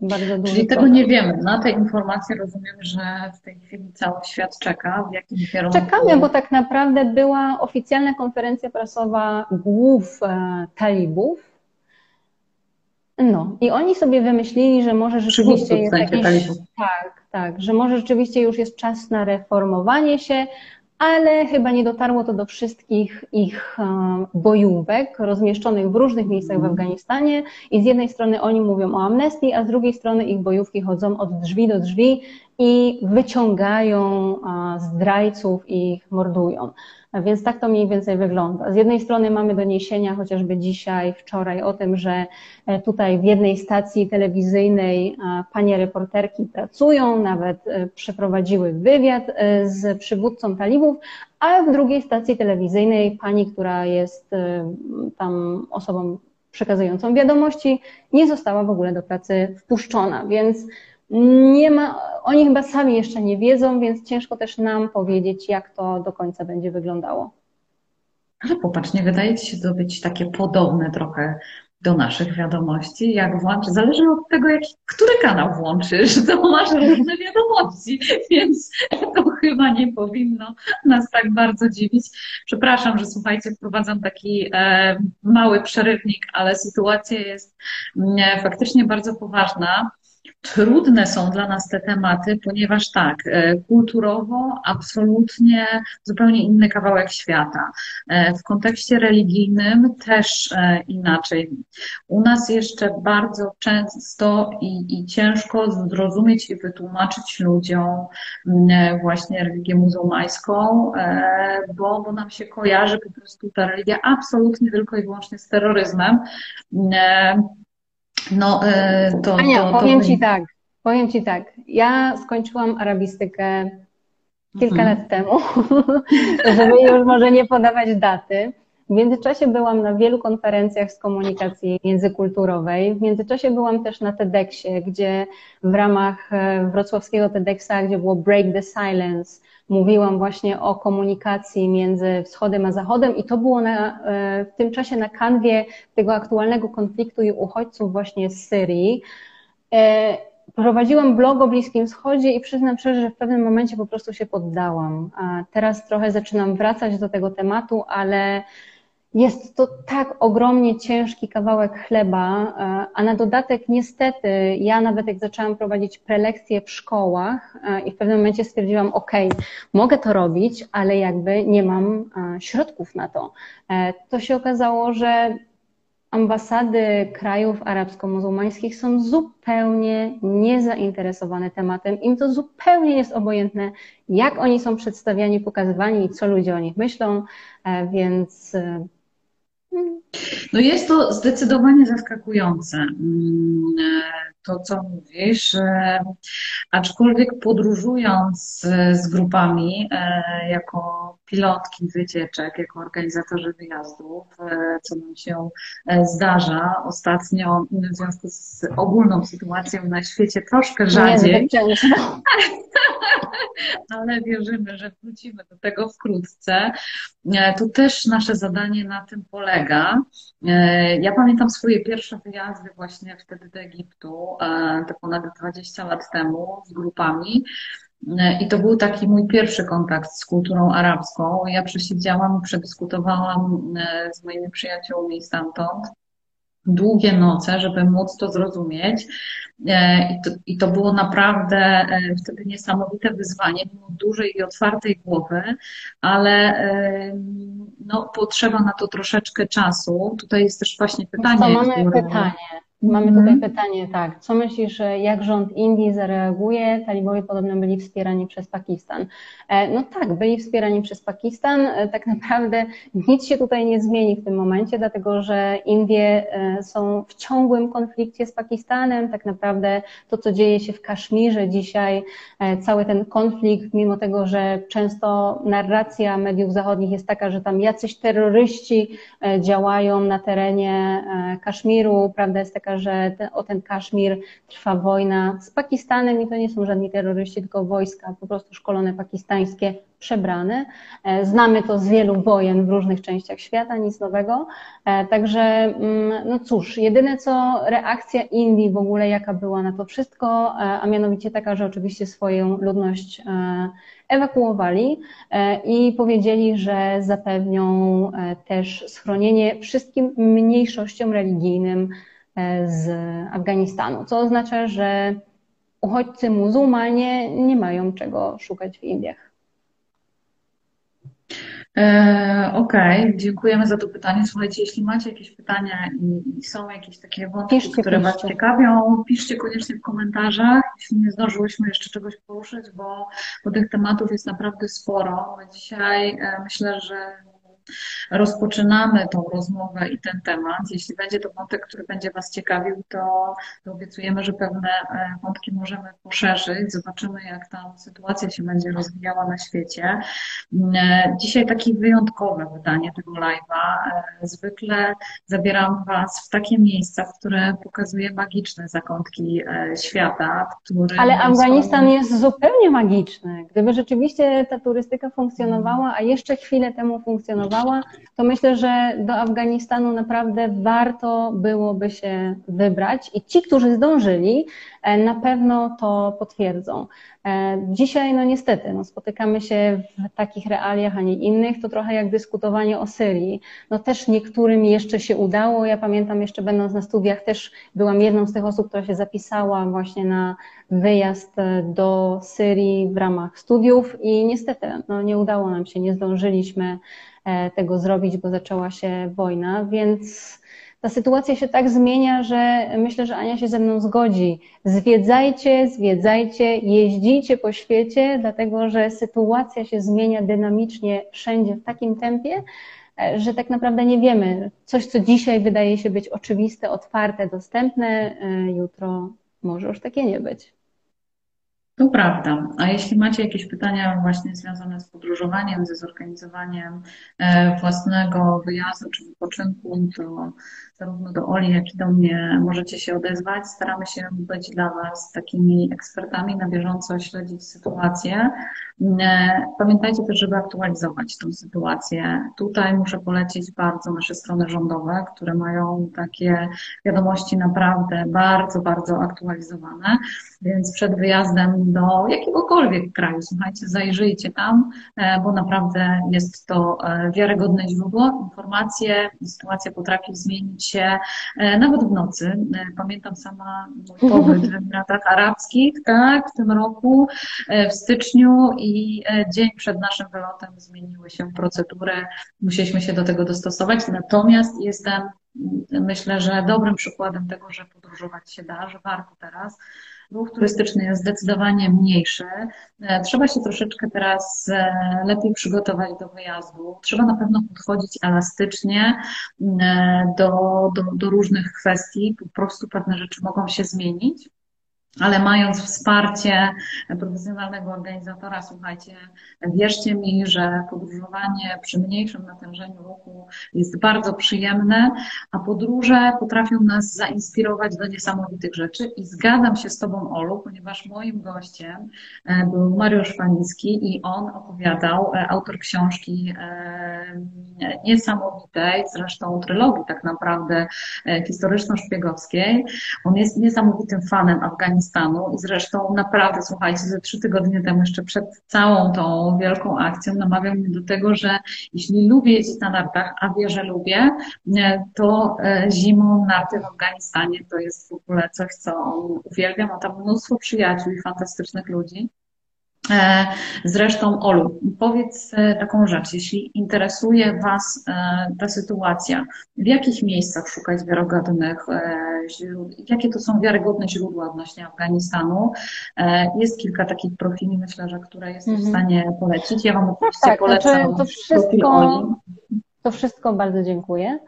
bardzo duży. Czyli tego nie wiemy. Na te informacje rozumiem, że w tej chwili cały świat czeka. W jakim kierunku? Czekamy, bo tak naprawdę była oficjalna konferencja prasowa głów talibów. No i oni sobie wymyślili, że może rzeczywiście jest jakiś, że może rzeczywiście już jest czas na reformowanie się, ale chyba nie dotarło to do wszystkich ich bojówek rozmieszczonych w różnych miejscach w Afganistanie i z jednej strony oni mówią o amnestii, a z drugiej strony ich bojówki chodzą od drzwi do drzwi i wyciągają zdrajców i ich mordują. Więc tak to mniej więcej wygląda. Z jednej strony mamy doniesienia chociażby dzisiaj, wczoraj o tym, że tutaj w jednej stacji telewizyjnej panie reporterki pracują, nawet przeprowadziły wywiad z przywódcą talibów, a w drugiej stacji telewizyjnej pani, która jest tam osobą przekazującą wiadomości, nie została w ogóle do pracy wpuszczona, więc nie ma, oni chyba sami jeszcze nie wiedzą, więc ciężko też nam powiedzieć, jak to do końca będzie wyglądało. Ale popatrz, nie wydaje ci się to być takie podobne trochę do naszych wiadomości, jak włączysz, zależy od tego, który kanał włączysz, to masz różne wiadomości, więc to chyba nie powinno nas tak bardzo dziwić. Przepraszam, że słuchajcie, wprowadzam taki mały przerywnik, ale sytuacja jest faktycznie bardzo poważna. Trudne są dla nas te tematy, ponieważ tak, kulturowo absolutnie zupełnie inny kawałek świata. W kontekście religijnym też inaczej. U nas jeszcze bardzo często i ciężko zrozumieć i wytłumaczyć ludziom właśnie religię muzułmańską, bo nam się kojarzy po prostu ta religia absolutnie tylko i wyłącznie z terroryzmem. Ania, powiem Ci tak, ja skończyłam arabistykę kilka lat temu, żeby już może nie podawać daty. W międzyczasie byłam na wielu konferencjach z komunikacji międzykulturowej, w międzyczasie byłam też na TEDxie, gdzie w ramach wrocławskiego TEDxa, gdzie było Break the Silence, mówiłam właśnie o komunikacji między wschodem a zachodem i to było w tym czasie na kanwie tego aktualnego konfliktu i uchodźców właśnie z Syrii. Prowadziłam blog o Bliskim Wschodzie i przyznam szczerze, że w pewnym momencie po prostu się poddałam. A teraz trochę zaczynam wracać do tego tematu, ale jest to tak ogromnie ciężki kawałek chleba, a na dodatek niestety, ja nawet jak zaczęłam prowadzić prelekcje w szkołach i w pewnym momencie stwierdziłam, okej, mogę to robić, ale jakby nie mam środków na to. To się okazało, że ambasady krajów arabsko-muzułmańskich są zupełnie niezainteresowane tematem. Im to zupełnie jest obojętne, jak oni są przedstawiani, pokazywani i co ludzie o nich myślą, więc... No jest to zdecydowanie zaskakujące, to co mówisz, aczkolwiek podróżując z grupami jako pilotki wycieczek, jako organizatorzy wyjazdów, co nam się zdarza ostatnio w związku z ogólną sytuacją na świecie troszkę rzadziej, ale wierzymy, że wrócimy do tego wkrótce, to też nasze zadanie na tym polega. Ja pamiętam swoje pierwsze wyjazdy właśnie wtedy do Egiptu, to ponad 20 lat temu z grupami i to był taki mój pierwszy kontakt z kulturą arabską. Ja przesiedziałam i przedyskutowałam z moimi przyjaciółmi stamtąd długie noce, żeby móc to zrozumieć i to było naprawdę wtedy niesamowite wyzwanie, mimo dużej i otwartej głowy, ale no, potrzeba na to troszeczkę czasu. Tutaj jest też właśnie pytanie. Mamy tutaj pytanie, tak. Co myślisz, jak rząd Indii zareaguje? Talibowie podobno byli wspierani przez Pakistan. No tak, byli wspierani przez Pakistan. Tak naprawdę nic się tutaj nie zmieni w tym momencie, dlatego że Indie są w ciągłym konflikcie z Pakistanem. Tak naprawdę to, co dzieje się w Kaszmirze dzisiaj, cały ten konflikt, mimo tego, że często narracja mediów zachodnich jest taka, że tam jacyś terroryści działają na terenie Kaszmiru, prawda jest taka, że o ten Kaszmir trwa wojna z Pakistanem i to nie są żadni terroryści, tylko wojska po prostu szkolone pakistańskie, przebrane. Znamy to z wielu wojen w różnych częściach świata, nic nowego. Także no cóż, jedyne co reakcja Indii w ogóle jaka była na to wszystko, a mianowicie taka, że oczywiście swoją ludność ewakuowali i powiedzieli, że zapewnią też schronienie wszystkim mniejszościom religijnym z Afganistanu, co oznacza, że uchodźcy muzułmanie nie mają czego szukać w Indiach. Okej, dziękujemy za to pytanie. Słuchajcie, jeśli macie jakieś pytania i są jakieś takie wątki, które Was ciekawią, piszcie koniecznie w komentarzach, jeśli nie zdążyłyśmy jeszcze czegoś poruszyć, bo tych tematów jest naprawdę sporo. Dzisiaj myślę, że rozpoczynamy tą rozmowę i ten temat. Jeśli będzie to wątek, który będzie Was ciekawił, to obiecujemy, że pewne wątki możemy poszerzyć. Zobaczymy, jak tam sytuacja się będzie rozwijała na świecie. Dzisiaj takie wyjątkowe wydanie tego live'a. Zwykle zabieram Was w takie miejsca, w które pokazuję magiczne zakątki świata. Ale Afganistan jest zupełnie magiczny. Gdyby rzeczywiście ta turystyka funkcjonowała, a jeszcze chwilę temu funkcjonowała, zdecydowała, to myślę, że do Afganistanu naprawdę warto byłoby się wybrać i ci, którzy zdążyli, na pewno to potwierdzą. Dzisiaj, no niestety, no, spotykamy się w takich realiach, a nie innych, to trochę jak dyskutowanie o Syrii. No też niektórym jeszcze się udało, ja pamiętam jeszcze będąc na studiach też byłam jedną z tych osób, która się zapisała właśnie na wyjazd do Syrii w ramach studiów i niestety no, nie udało nam się, nie zdążyliśmy tego zrobić, bo zaczęła się wojna, więc ta sytuacja się tak zmienia, że myślę, że Ania się ze mną zgodzi. Zwiedzajcie, jeździcie po świecie, dlatego że sytuacja się zmienia dynamicznie wszędzie w takim tempie, że tak naprawdę nie wiemy. Coś, co dzisiaj wydaje się być oczywiste, otwarte, dostępne, jutro może już takie nie być. To prawda. A jeśli macie jakieś pytania właśnie związane z podróżowaniem, ze zorganizowaniem własnego wyjazdu czy wypoczynku, to zarówno do Oli, jak i do mnie możecie się odezwać. Staramy się być dla Was takimi ekspertami, na bieżąco śledzić sytuację. Pamiętajcie też, żeby aktualizować tą sytuację. Tutaj muszę polecić bardzo nasze strony rządowe, które mają takie wiadomości naprawdę bardzo, bardzo aktualizowane, więc przed wyjazdem do jakiegokolwiek kraju, słuchajcie, zajrzyjcie tam, bo naprawdę jest to wiarygodne źródło. Informacje, sytuacja potrafi zmienić się nawet w nocy. Pamiętam sama mój pobyt w Emiratach Arabskich, tak, w tym roku, w styczniu i dzień przed naszym wylotem zmieniły się procedury, musieliśmy się do tego dostosować, natomiast jestem, myślę, że dobrym przykładem tego, że podróżować się da, że warto teraz. Ruch turystyczny jest zdecydowanie mniejszy. Trzeba się troszeczkę teraz lepiej przygotować do wyjazdu. Trzeba na pewno podchodzić elastycznie do różnych kwestii. Po prostu pewne rzeczy mogą się zmienić. Ale mając wsparcie profesjonalnego organizatora, słuchajcie, wierzcie mi, że podróżowanie przy mniejszym natężeniu ruchu jest bardzo przyjemne, a podróże potrafią nas zainspirować do niesamowitych rzeczy i zgadzam się z Tobą, Olu, ponieważ moim gościem był Mariusz Fanicki i on opowiadał, autor książki niesamowitej, zresztą trylogii tak naprawdę historyczno-szpiegowskiej. On jest niesamowitym fanem Afganistanu i zresztą naprawdę, słuchajcie, ze 3 tygodnie temu jeszcze przed całą tą wielką akcją namawiał mnie do tego, że jeśli lubię jeździć na nartach, a wierzę, lubię, to zimą narty w Afganistanie to jest w ogóle coś, co on uwielbia, ma tam mnóstwo przyjaciół i fantastycznych ludzi. Zresztą, Olu, powiedz taką rzecz, jeśli interesuje Was ta sytuacja, w jakich miejscach szukać wiarygodnych źródeł, jakie to są wiarygodne źródła odnośnie Afganistanu? Jest kilka takich profili, myślę, że które jesteś w stanie polecić. Ja Wam oczywiście polecam. Znaczy, to wszystko bardzo dziękuję.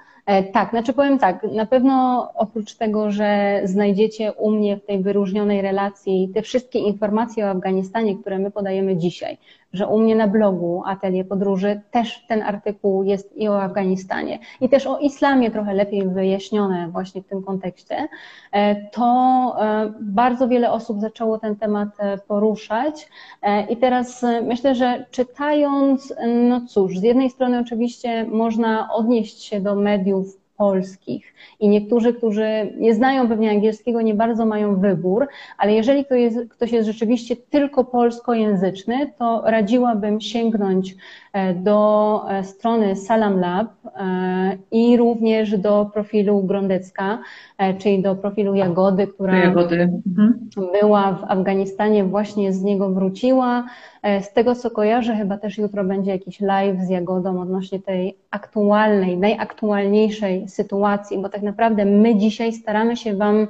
Tak, znaczy powiem tak, na pewno oprócz tego, że znajdziecie u mnie w tej wyróżnionej relacji te wszystkie informacje o Afganistanie, które my podajemy dzisiaj, że u mnie na blogu Atelier Podróży też ten artykuł jest i o Afganistanie i też o islamie trochę lepiej wyjaśnione właśnie w tym kontekście, to bardzo wiele osób zaczęło ten temat poruszać i teraz myślę, że czytając, no cóż, z jednej strony oczywiście można odnieść się do mediów polskich i niektórzy, którzy nie znają pewnie angielskiego, nie bardzo mają wybór, ale jeżeli ktoś jest rzeczywiście tylko polskojęzyczny, to radziłabym sięgnąć do strony Salam Lab i również do profilu Grądecka, czyli do profilu Jagody, która była w Afganistanie, właśnie z niego wróciła. Z tego, co kojarzę, chyba też jutro będzie jakiś live z Jagodą odnośnie tej aktualnej, najaktualniejszej sytuacji, bo tak naprawdę my dzisiaj staramy się Wam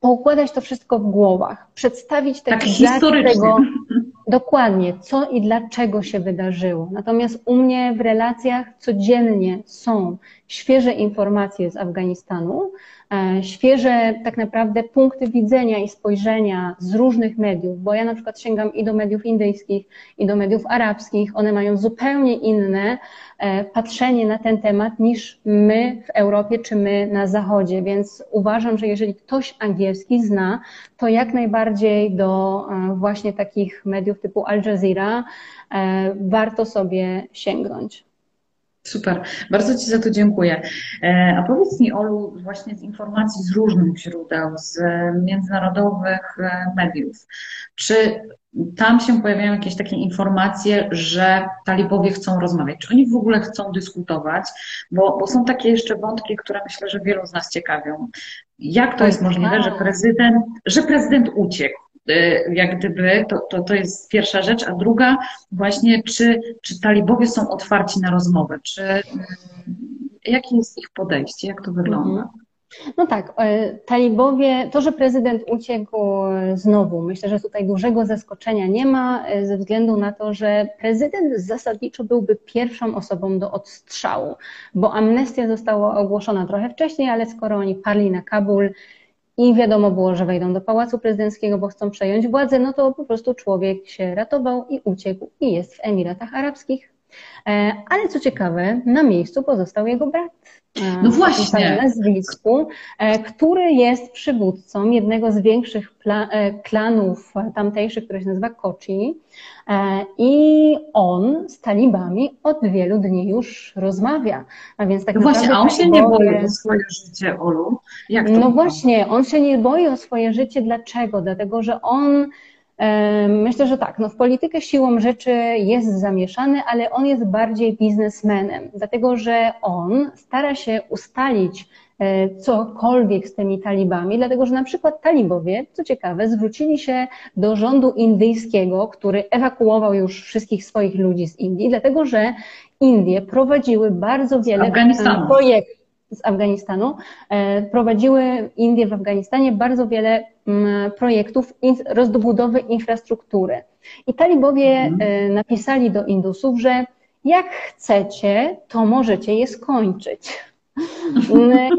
poukładać to wszystko w głowach, przedstawić tak historycznie. Dokładnie, co i dlaczego się wydarzyło. Natomiast u mnie w relacjach codziennie są świeże informacje z Afganistanu, świeże tak naprawdę punkty widzenia i spojrzenia z różnych mediów, bo ja na przykład sięgam i do mediów indyjskich, i do mediów arabskich, one mają zupełnie inne patrzenie na ten temat niż my w Europie czy my na Zachodzie, więc uważam, że jeżeli ktoś angielski zna, to jak najbardziej do właśnie takich mediów typu Al Jazeera warto sobie sięgnąć. Super, bardzo Ci za to dziękuję. A powiedz mi, Olu, właśnie z informacji z różnych źródeł, z międzynarodowych mediów, czy tam się pojawiają jakieś takie informacje, że talibowie chcą rozmawiać? Czy oni w ogóle chcą dyskutować? Bo są takie jeszcze wątki, które myślę, że wielu z nas ciekawią. Jak to jest możliwe, że prezydent uciekł? Jak gdyby, to jest pierwsza rzecz, a druga właśnie, czy talibowie są otwarci na rozmowę, jakie jest ich podejście, jak to wygląda? No tak, talibowie, to, że prezydent uciekł znowu, myślę, że tutaj dużego zaskoczenia nie ma, ze względu na to, że prezydent zasadniczo byłby pierwszą osobą do odstrzału, bo amnestia została ogłoszona trochę wcześniej, ale skoro oni parli na Kabul, i wiadomo było, że wejdą do Pałacu Prezydenckiego, bo chcą przejąć władzę, no to po prostu człowiek się ratował i uciekł i jest w Emiratach Arabskich. Ale co ciekawe, na miejscu pozostał jego brat. No właśnie. Nazwisku, który jest przywódcą jednego z większych klanów tamtejszych, który się nazywa Kochi. I on z talibami od wielu dni już rozmawia. A więc tak naprawdę właśnie, a on się nie boi o swoje życie, Olu? Jak to no właśnie, on się nie boi o swoje życie. Dlaczego? Dlatego, że on... Myślę, że tak, no w politykę siłą rzeczy jest zamieszany, ale on jest bardziej biznesmenem, dlatego że on stara się ustalić cokolwiek z tymi talibami, dlatego że na przykład talibowie, co ciekawe, zwrócili się do rządu indyjskiego, który ewakuował już wszystkich swoich ludzi z Indii, dlatego że Indie prowadziły bardzo wiele projektów. Z Afganistanu, prowadziły Indie w Afganistanie bardzo wiele projektów rozbudowy infrastruktury. I talibowie napisali do Indusów, że jak chcecie, to możecie je skończyć.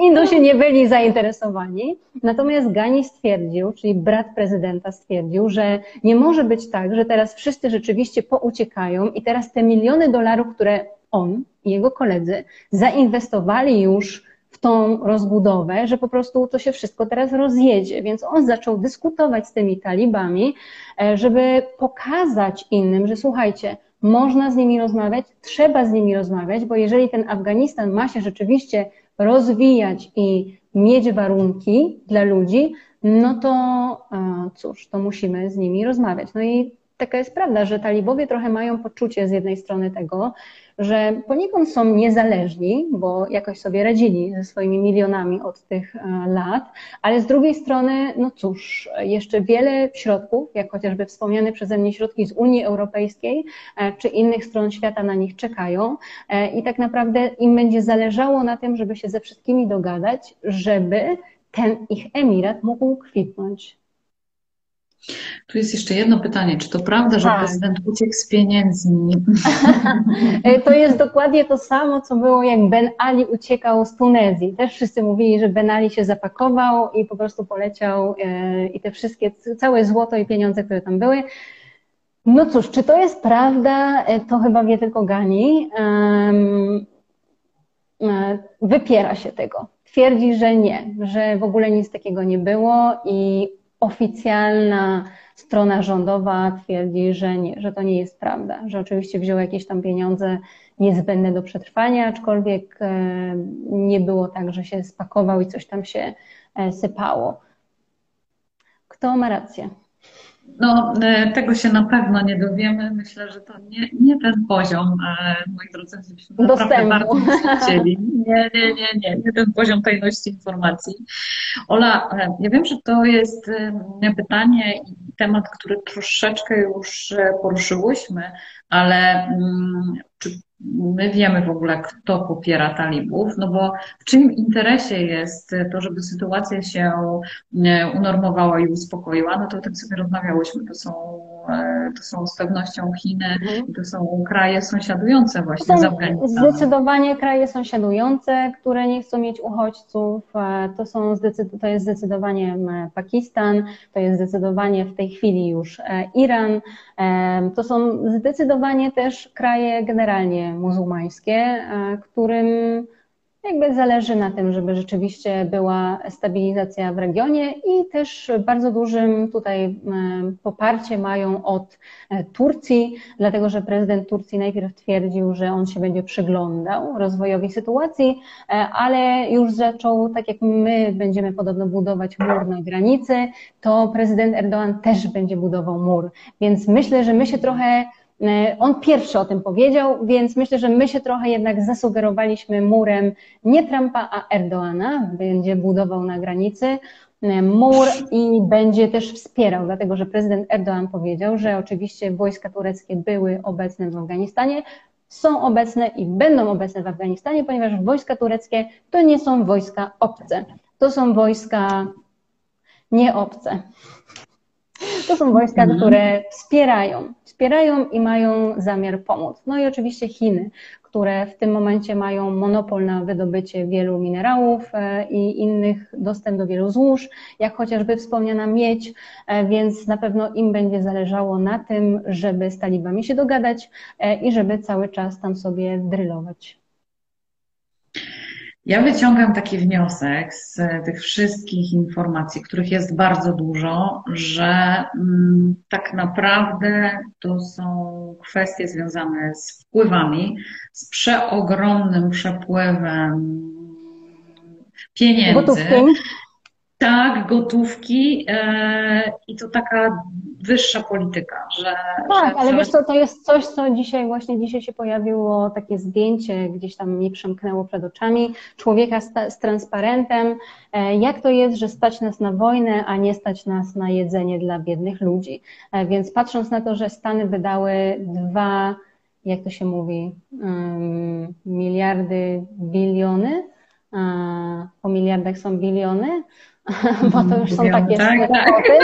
Indusi nie byli zainteresowani, natomiast Ghani stwierdził, czyli brat prezydenta stwierdził, że nie może być tak, że teraz wszyscy rzeczywiście pouciekają i teraz te miliony dolarów, które on i jego koledzy zainwestowali już w tą rozbudowę, że po prostu to się wszystko teraz rozjedzie. Więc on zaczął dyskutować z tymi talibami, żeby pokazać innym, że słuchajcie, można z nimi rozmawiać, trzeba z nimi rozmawiać, bo jeżeli ten Afganistan ma się rzeczywiście rozwijać i mieć warunki dla ludzi, no to cóż, to musimy z nimi rozmawiać. No i taka jest prawda, że talibowie trochę mają poczucie z jednej strony tego, że poniekąd są niezależni, bo jakoś sobie radzili ze swoimi milionami od tych lat, ale z drugiej strony, no cóż, jeszcze wiele środków, jak chociażby wspomniane przeze mnie środki z Unii Europejskiej czy innych stron świata na nich czekają i tak naprawdę im będzie zależało na tym, żeby się ze wszystkimi dogadać, żeby ten ich emirat mógł kwitnąć. Tu jest jeszcze jedno pytanie. Czy to prawda, że prezydent uciekł z pieniędzmi? To jest dokładnie to samo, co było, jak Ben Ali uciekał z Tunezji. Też wszyscy mówili, że Ben Ali się zapakował i po prostu poleciał i te wszystkie, całe złoto i pieniądze, które tam były. No cóż, czy to jest prawda? To chyba wie tylko Ghani. Wypiera się tego. Twierdzi, że nie, że w ogóle nic takiego nie było i oficjalna strona rządowa twierdzi, że nie, że to nie jest prawda, że oczywiście wziął jakieś tam pieniądze niezbędne do przetrwania, aczkolwiek nie było tak, że się spakował i coś tam się sypało. Kto ma rację? No, tego się na pewno nie dowiemy. Myślę, że to nie ten poziom, moi drodzy, żebyśmy naprawdę bardzo chcieli. Nie ten poziom tajności informacji. Ola, ja wiem, że to jest pytanie i temat, który troszeczkę już poruszyłyśmy, ale czy my wiemy w ogóle, kto popiera talibów, no bo w czyim interesie jest to, żeby sytuacja się unormowała i uspokoiła, no to o tym sobie rozmawiałyśmy, to są z pewnością Chiny, to są kraje sąsiadujące właśnie z Afganistanem. Zdecydowanie kraje sąsiadujące, które nie chcą mieć uchodźców, to jest zdecydowanie Pakistan, to jest zdecydowanie w tej chwili już Iran, to są zdecydowanie też kraje generalnie muzułmańskie, którym Jakby zależy na tym, żeby rzeczywiście była stabilizacja w regionie i też bardzo dużym tutaj poparcie mają od Turcji, dlatego że prezydent Turcji najpierw twierdził, że on się będzie przyglądał rozwojowi sytuacji, ale już zaczął, tak jak my będziemy podobno budować mur na granicy, to prezydent Erdoğan też będzie budował mur, więc myślę, że my się trochę... On pierwszy o tym powiedział, więc myślę, że my się trochę jednak zasugerowaliśmy murem nie Trumpa, a Erdoğana, będzie budował na granicy mur i będzie też wspierał, dlatego że prezydent Erdoğan powiedział, że oczywiście wojska tureckie były obecne w Afganistanie, są obecne i będą obecne w Afganistanie, ponieważ wojska tureckie to nie są wojska obce, to są wojska nieobce. To są wojska, które wspierają i mają zamiar pomóc. No i oczywiście Chiny, które w tym momencie mają monopol na wydobycie wielu minerałów i innych, dostęp do wielu złóż, jak chociażby wspomniana miedź, więc na pewno im będzie zależało na tym, żeby z talibami się dogadać i żeby cały czas tam sobie drylować. Ja wyciągam taki wniosek z tych wszystkich informacji, których jest bardzo dużo, że tak naprawdę to są kwestie związane z wpływami, z przeogromnym przepływem pieniędzy. Gotówki. Tak, gotówki i to taka wyższa polityka. Ale wiesz co, to jest coś, co dzisiaj się pojawiło takie zdjęcie, gdzieś tam mi przemknęło przed oczami, człowieka z transparentem, jak to jest, że stać nas na wojnę, a nie stać nas na jedzenie dla biednych ludzi. Więc patrząc na to, że Stany wydały 2, jak to się mówi, biliony, po miliardach są biliony, bo to już są takie kwoty.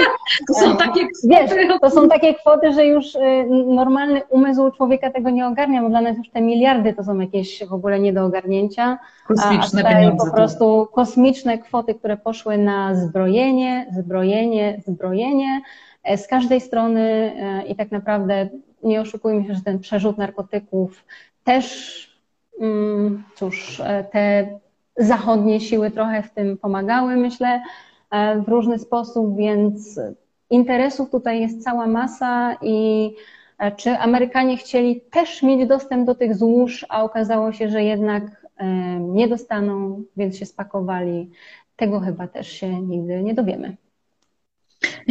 To są takie kwoty, że już normalny umysł człowieka tego nie ogarnia, bo dla nas już te miliardy to są jakieś w ogóle nie do ogarnięcia. Kosmiczne pieniądze. Po prostu kosmiczne kwoty, które poszły na zbrojenie z każdej strony i tak naprawdę nie oszukujmy się, że ten przerzut narkotyków też, cóż, te zachodnie siły trochę w tym pomagały, myślę, w różny sposób, więc interesów tutaj jest cała masa i czy Amerykanie chcieli też mieć dostęp do tych złóż, a okazało się, że jednak nie dostaną, więc się spakowali. Tego chyba też się nigdy nie dowiemy.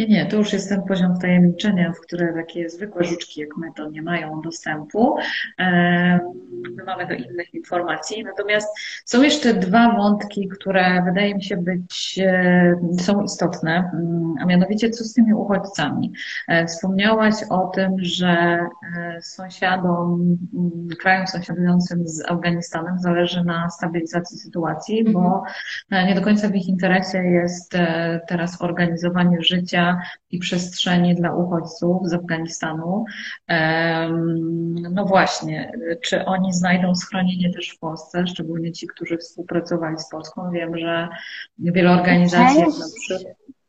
Nie, to już jest ten poziom wtajemniczenia, w które takie zwykłe żuczki jak my to nie mają dostępu. My mamy do innych informacji. Natomiast są jeszcze 2 wątki, które wydaje mi się być, są istotne, a mianowicie co z tymi uchodźcami. Wspomniałaś o tym, że krajom sąsiadującym z Afganistanem zależy na stabilizacji sytuacji, bo nie do końca w ich interesie jest teraz organizowanie życia i przestrzeni dla uchodźców z Afganistanu. No właśnie, czy oni znajdą schronienie też w Polsce, szczególnie ci, którzy współpracowali z Polską? Wiem, że wiele organizacji...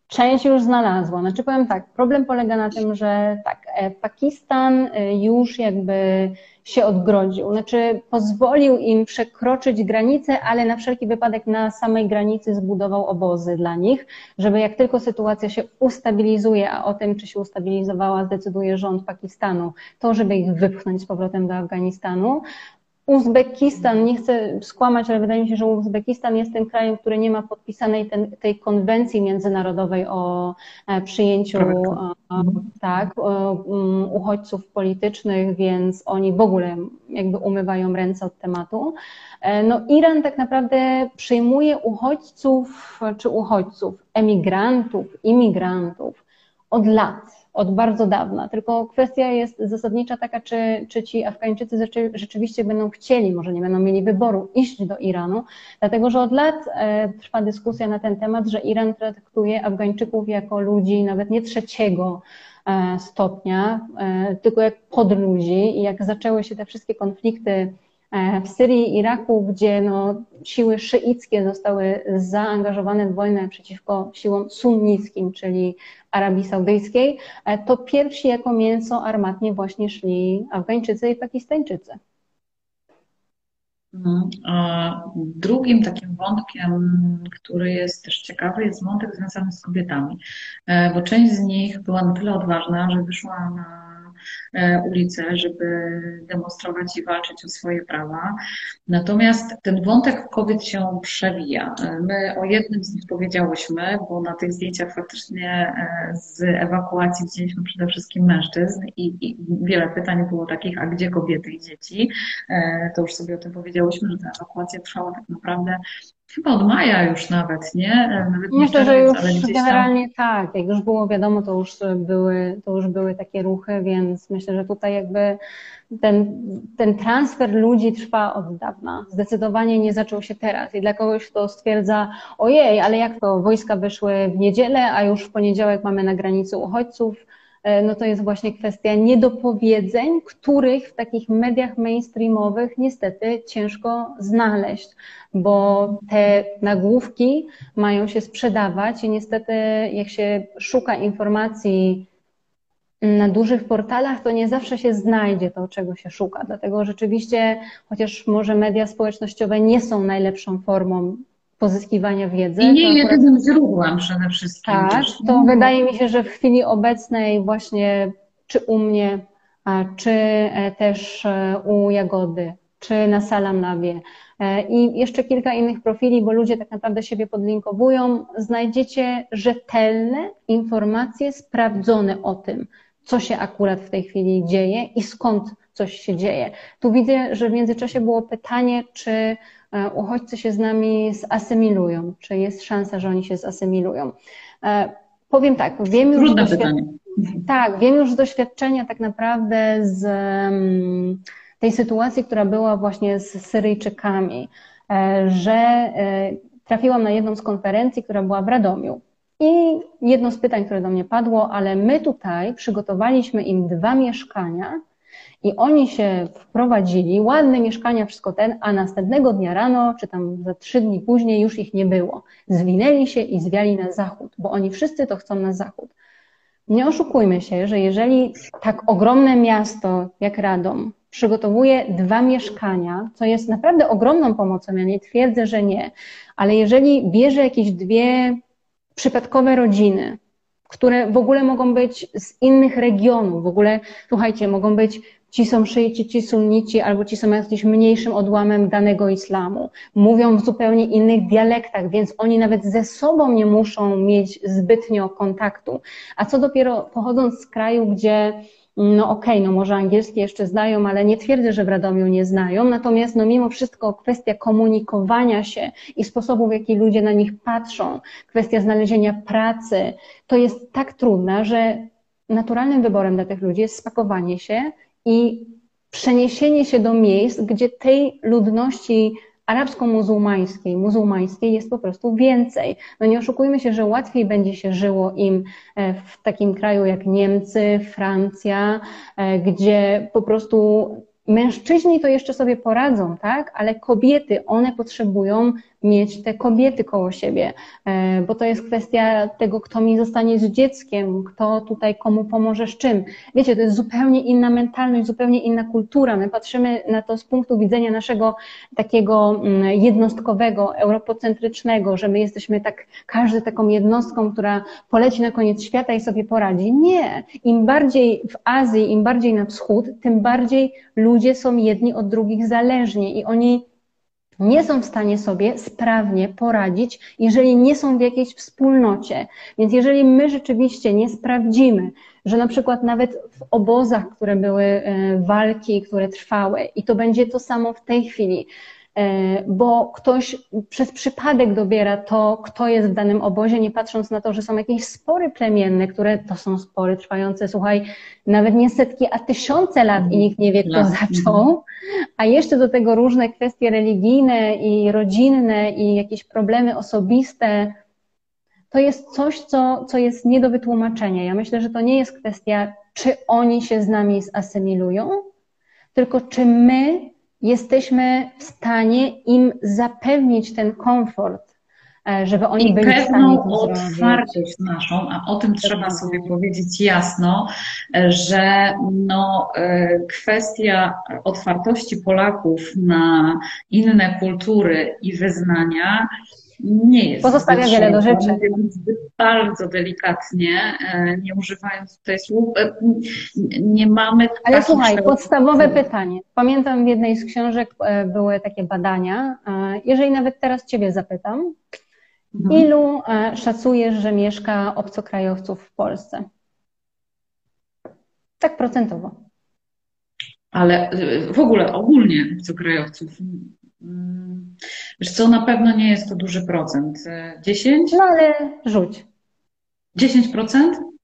Część już znalazła. Znaczy powiem tak, problem polega na tym, że tak, Pakistan już jakby się odgrodził. Znaczy pozwolił im przekroczyć granicę, ale na wszelki wypadek na samej granicy zbudował obozy dla nich, żeby jak tylko sytuacja się ustabilizuje, a o tym, czy się ustabilizowała, zdecyduje rząd Pakistanu, to żeby ich wypchnąć z powrotem do Afganistanu. Uzbekistan, nie chcę skłamać, ale wydaje mi się, że Uzbekistan jest tym krajem, który nie ma podpisanej tej konwencji międzynarodowej o przyjęciu uchodźców politycznych, więc oni w ogóle jakby umywają ręce od tematu. No Iran tak naprawdę przyjmuje emigrantów, imigrantów od lat. Od bardzo dawna, tylko kwestia jest zasadnicza taka, czy ci Afgańczycy rzeczywiście będą chcieli, może nie będą mieli wyboru, iść do Iranu, dlatego że od lat trwa dyskusja na ten temat, że Iran traktuje Afgańczyków jako ludzi nawet nie trzeciego stopnia, tylko jak podludzi i jak zaczęły się te wszystkie konflikty w Syrii i Iraku, gdzie siły szyickie zostały zaangażowane w wojnę przeciwko siłom sunnickim, czyli Arabii Saudyjskiej, to pierwsi jako mięso armatnie właśnie szli Afgańczycy i Pakistańczycy. Drugim takim wątkiem, który jest też ciekawy, jest wątek związany z kobietami, bo część z nich była na tyle odważna, że wyszła na ulicę, żeby demonstrować i walczyć o swoje prawa. Natomiast ten wątek kobiet się przewija. My o jednym z nich powiedziałyśmy, bo na tych zdjęciach faktycznie z ewakuacji widzieliśmy przede wszystkim mężczyzn i wiele pytań było takich, a gdzie kobiety i dzieci? To już sobie o tym powiedziałyśmy, że ta ewakuacja trwała tak naprawdę chyba od maja już nawet, nie? Myślę, że już generalnie tak, jak już było wiadomo, to już były takie ruchy, więc myślę, że tutaj jakby ten transfer ludzi trwa od dawna. Zdecydowanie nie zaczął się teraz. I dla kogoś, kto stwierdza, ojej, ale jak to, wojska wyszły w niedzielę, a już w poniedziałek mamy na granicy uchodźców, no to jest właśnie kwestia niedopowiedzeń, których w takich mediach mainstreamowych niestety ciężko znaleźć, bo te nagłówki mają się sprzedawać i niestety jak się szuka informacji na dużych portalach, to nie zawsze się znajdzie to, czego się szuka, dlatego rzeczywiście, chociaż może media społecznościowe nie są najlepszą formą pozyskiwania wiedzy. I nie jedynym źródłem przede wszystkim. Tak, to wydaje mi się, że w chwili obecnej właśnie czy u mnie, czy też u Jagody, czy na Salam Labie i jeszcze kilka innych profili, bo ludzie tak naprawdę siebie podlinkowują, znajdziecie rzetelne informacje sprawdzone o tym, co się akurat w tej chwili dzieje i skąd coś się dzieje. Tu widzę, że w międzyczasie było pytanie, czy uchodźcy się z nami zasymilują, czy jest szansa, że oni się zasymilują. Powiem tak, wiem już z doświadczenia tak naprawdę z tej sytuacji, która była właśnie z Syryjczykami, że trafiłam na jedną z konferencji, która była w Radomiu. I jedno z pytań, które do mnie padło, ale my tutaj przygotowaliśmy im 2 mieszkania i oni się wprowadzili, ładne mieszkania, wszystko ten, a następnego dnia rano, czy tam za 3 dni później już ich nie było. Zwinęli się i zwiali na zachód, bo oni wszyscy to chcą na zachód. Nie oszukujmy się, że jeżeli tak ogromne miasto jak Radom przygotowuje 2 mieszkania, co jest naprawdę ogromną pomocą, ja nie twierdzę, że nie, ale jeżeli bierze jakieś 2 przypadkowe rodziny, które w ogóle mogą być z innych regionów, w ogóle, słuchajcie, mogą być ci są szyjci, ci sunnici, albo ci są jakimś mniejszym odłamem danego islamu. Mówią w zupełnie innych dialektach, więc oni nawet ze sobą nie muszą mieć zbytnio kontaktu. A co dopiero pochodząc z kraju, gdzie no okej, no może angielski jeszcze znają, ale nie twierdzę, że w Radomiu nie znają, natomiast no mimo wszystko kwestia komunikowania się i sposobów, w jaki ludzie na nich patrzą, kwestia znalezienia pracy, to jest tak trudna, że naturalnym wyborem dla tych ludzi jest spakowanie się i przeniesienie się do miejsc, gdzie tej ludności arabsko-muzułmańskiej jest po prostu więcej. No nie oszukujmy się, że łatwiej będzie się żyło im w takim kraju jak Niemcy, Francja, gdzie po prostu mężczyźni to jeszcze sobie poradzą, tak? Ale kobiety, one potrzebują mieć te kobiety koło siebie, bo to jest kwestia tego, kto mi zostanie z dzieckiem, kto tutaj komu pomoże z czym. Wiecie, to jest zupełnie inna mentalność, zupełnie inna kultura. My patrzymy na to z punktu widzenia naszego takiego jednostkowego, europocentrycznego, że my jesteśmy tak, każdy taką jednostką, która poleci na koniec świata i sobie poradzi. Nie! Im bardziej w Azji, im bardziej na wschód, tym bardziej ludzie są jedni od drugich zależni i oni nie są w stanie sobie sprawnie poradzić, jeżeli nie są w jakiejś wspólnocie. Więc jeżeli my rzeczywiście nie sprawdzimy, że na przykład nawet w obozach, które były walki, które trwały i to będzie to samo w tej chwili, bo ktoś przez przypadek dobiera to, kto jest w danym obozie, nie patrząc na to, że są jakieś spory plemienne, które to są spory trwające, słuchaj, nawet nie setki, a tysiące lat i nikt nie wie, kto zaczął, a jeszcze do tego różne kwestie religijne i rodzinne i jakieś problemy osobiste. To jest coś, co jest nie do wytłumaczenia. Ja myślę, że to nie jest kwestia, czy oni się z nami zasymilują, tylko czy my jesteśmy w stanie im zapewnić ten komfort, żeby oni byli w stanie to zrobić. I pewną otwartość naszą, a o tym trzeba sobie powiedzieć jasno, że no, kwestia otwartości Polaków na inne kultury i wyznania nie jest. Pozostawia wiele do rzeczy. Bardzo delikatnie, nie używając tutaj słów, nie mamy... Ale słuchaj, podstawowe pytanie. Pamiętam w jednej z książek były takie badania. Jeżeli nawet teraz Ciebie zapytam, ilu szacujesz, że mieszka obcokrajowców w Polsce? Tak procentowo. Ale w ogóle ogólnie obcokrajowców... Wiesz co, na pewno nie jest to duży procent. 10? No ale rzuć. 10%?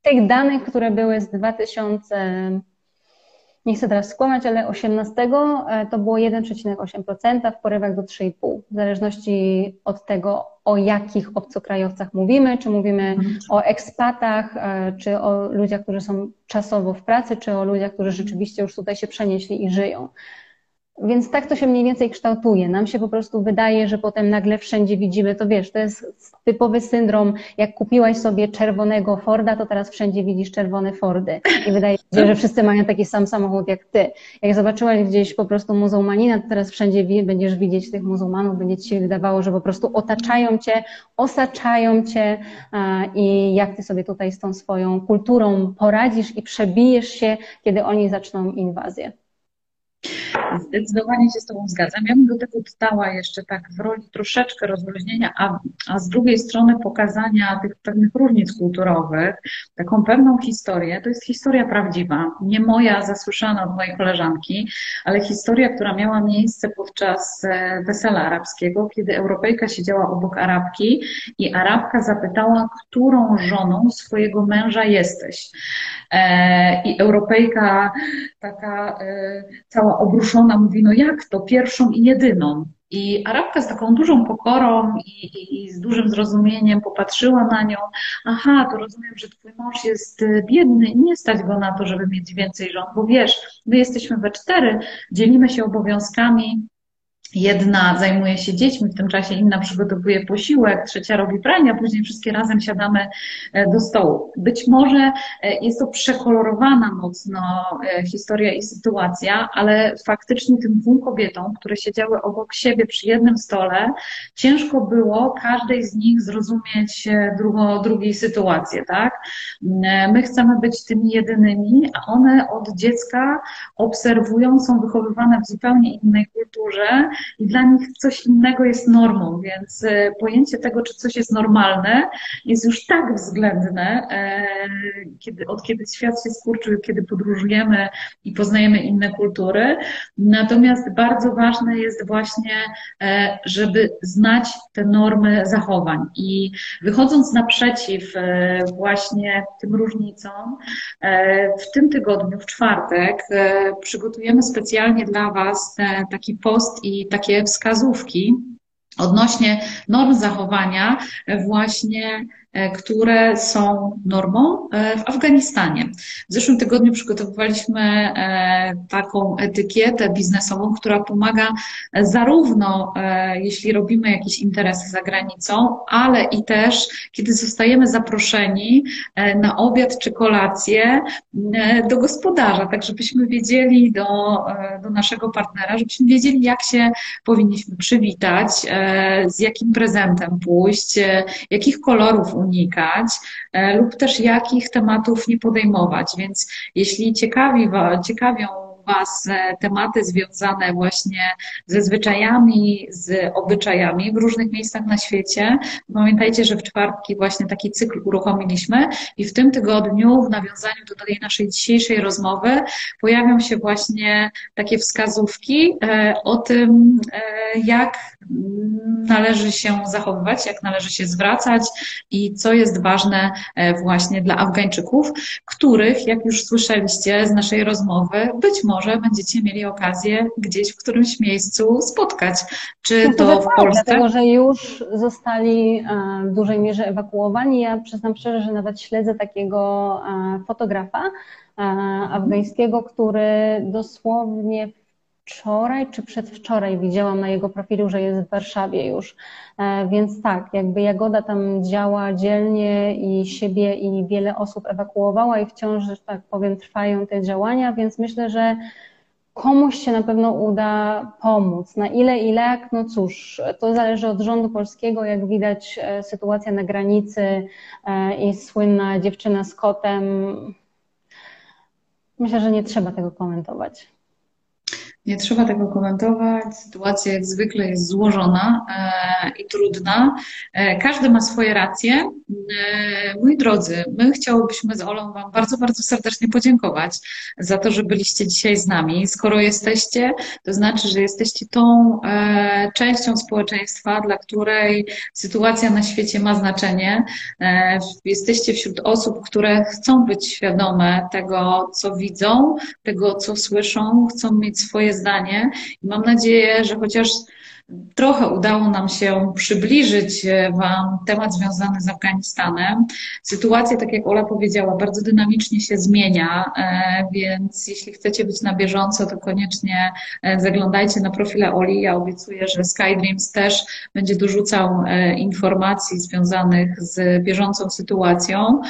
Tych danych, które były z 2000, nie chcę teraz skłamać, ale 2018, to było 1,8%, w porywach do 3,5%. W zależności od tego, o jakich obcokrajowcach mówimy, czy mówimy o ekspatach, czy o ludziach, którzy są czasowo w pracy, czy o ludziach, którzy rzeczywiście już tutaj się przenieśli i żyją. Więc tak to się mniej więcej kształtuje. Nam się po prostu wydaje, że potem nagle wszędzie widzimy, to wiesz, to jest typowy syndrom, jak kupiłaś sobie czerwonego Forda, to teraz wszędzie widzisz czerwone Fordy. I wydaje się, że wszyscy mają taki sam samochód jak ty. Jak zobaczyłaś gdzieś po prostu muzułmanina, to teraz wszędzie będziesz widzieć tych muzułmanów, będzie ci się wydawało, że po prostu otaczają cię, osaczają cię i jak ty sobie tutaj z tą swoją kulturą poradzisz i przebijesz się, kiedy oni zaczną inwazję. Zdecydowanie się z Tobą zgadzam. Ja bym do tego dodała jeszcze tak w roli troszeczkę rozluźnienia, a z drugiej strony pokazania tych pewnych różnic kulturowych, taką pewną historię. To jest historia prawdziwa, nie moja zasłyszana od mojej koleżanki, ale historia, która miała miejsce podczas wesela arabskiego, kiedy Europejka siedziała obok Arabki i Arabka zapytała, którą żoną swojego męża jesteś. I Europejka taka cała obruszona mówi, no jak to, pierwszą i jedyną. I Arabka z taką dużą pokorą i z dużym zrozumieniem popatrzyła na nią. Aha, to rozumiem, że twój mąż jest biedny i nie stać go na to, żeby mieć więcej żon, bo wiesz, my jesteśmy we cztery, dzielimy się obowiązkami. Jedna zajmuje się dziećmi, w tym czasie inna przygotowuje posiłek, trzecia robi pranie, a później wszystkie razem siadamy do stołu. Być może jest to przekolorowana mocno historia i sytuacja, ale faktycznie tym dwóm kobietom, które siedziały obok siebie przy jednym stole, ciężko było każdej z nich zrozumieć drugiej sytuację, tak? My chcemy być tymi jedynymi, a one od dziecka obserwują, są wychowywane w zupełnie innej kulturze, i dla nich coś innego jest normą, więc pojęcie tego, czy coś jest normalne, jest już tak względne, od kiedy świat się skurczył, kiedy podróżujemy i poznajemy inne kultury. Natomiast bardzo ważne jest właśnie, żeby znać te normy zachowań i wychodząc naprzeciw właśnie tym różnicom, w tym tygodniu, w czwartek, przygotujemy specjalnie dla Was taki post i takie wskazówki odnośnie norm zachowania właśnie, które są normą w Afganistanie. W zeszłym tygodniu przygotowywaliśmy taką etykietę biznesową, która pomaga zarówno jeśli robimy jakieś interesy za granicą, ale i też kiedy zostajemy zaproszeni na obiad czy kolację do gospodarza, tak żebyśmy wiedzieli do naszego partnera, żebyśmy wiedzieli, jak się powinniśmy przywitać, z jakim prezentem pójść, jakich kolorów unikać lub też jakich tematów nie podejmować. Więc jeśli ciekawią Was tematy związane właśnie ze zwyczajami, z obyczajami w różnych miejscach na świecie, pamiętajcie, że w czwartki właśnie taki cykl uruchomiliśmy i w tym tygodniu w nawiązaniu do tej naszej dzisiejszej rozmowy pojawią się właśnie takie wskazówki o tym, jak należy się zachowywać, jak należy się zwracać i co jest ważne właśnie dla Afgańczyków, których, jak już słyszeliście z naszej rozmowy, być może będziecie mieli okazję gdzieś w którymś miejscu spotkać. Czy to w Polsce? Dlatego, że już zostali w dużej mierze ewakuowani. Ja przyznam szczerze, że nawet śledzę takiego fotografa afgańskiego, który dosłownie wczoraj czy przedwczoraj widziałam na jego profilu, że jest w Warszawie już. Więc tak, jakby Jagoda tam działa dzielnie i siebie i wiele osób ewakuowała i wciąż, że tak powiem, trwają te działania, więc myślę, że komuś się na pewno uda pomóc. Na ile i jak? No cóż, to zależy od rządu polskiego. Jak widać, sytuacja na granicy i słynna dziewczyna z kotem. Myślę, że nie trzeba tego komentować. Nie trzeba tego komentować. Sytuacja jak zwykle jest złożona i trudna. Każdy ma swoje racje. Moi drodzy, my chciałybyśmy z Olą Wam bardzo, bardzo serdecznie podziękować za to, że byliście dzisiaj z nami. Skoro jesteście, to znaczy, że jesteście tą częścią społeczeństwa, dla której sytuacja na świecie ma znaczenie. Jesteście wśród osób, które chcą być świadome tego, co widzą, tego, co słyszą, chcą mieć swoje zdanie i mam nadzieję, że chociaż trochę udało nam się przybliżyć Wam temat związany z Afganistanem. Sytuacja, tak jak Ola powiedziała, bardzo dynamicznie się zmienia, więc jeśli chcecie być na bieżąco, to koniecznie zaglądajcie na profile Oli. Ja obiecuję, że Sky Dreams też będzie dorzucał informacji związanych z bieżącą sytuacją.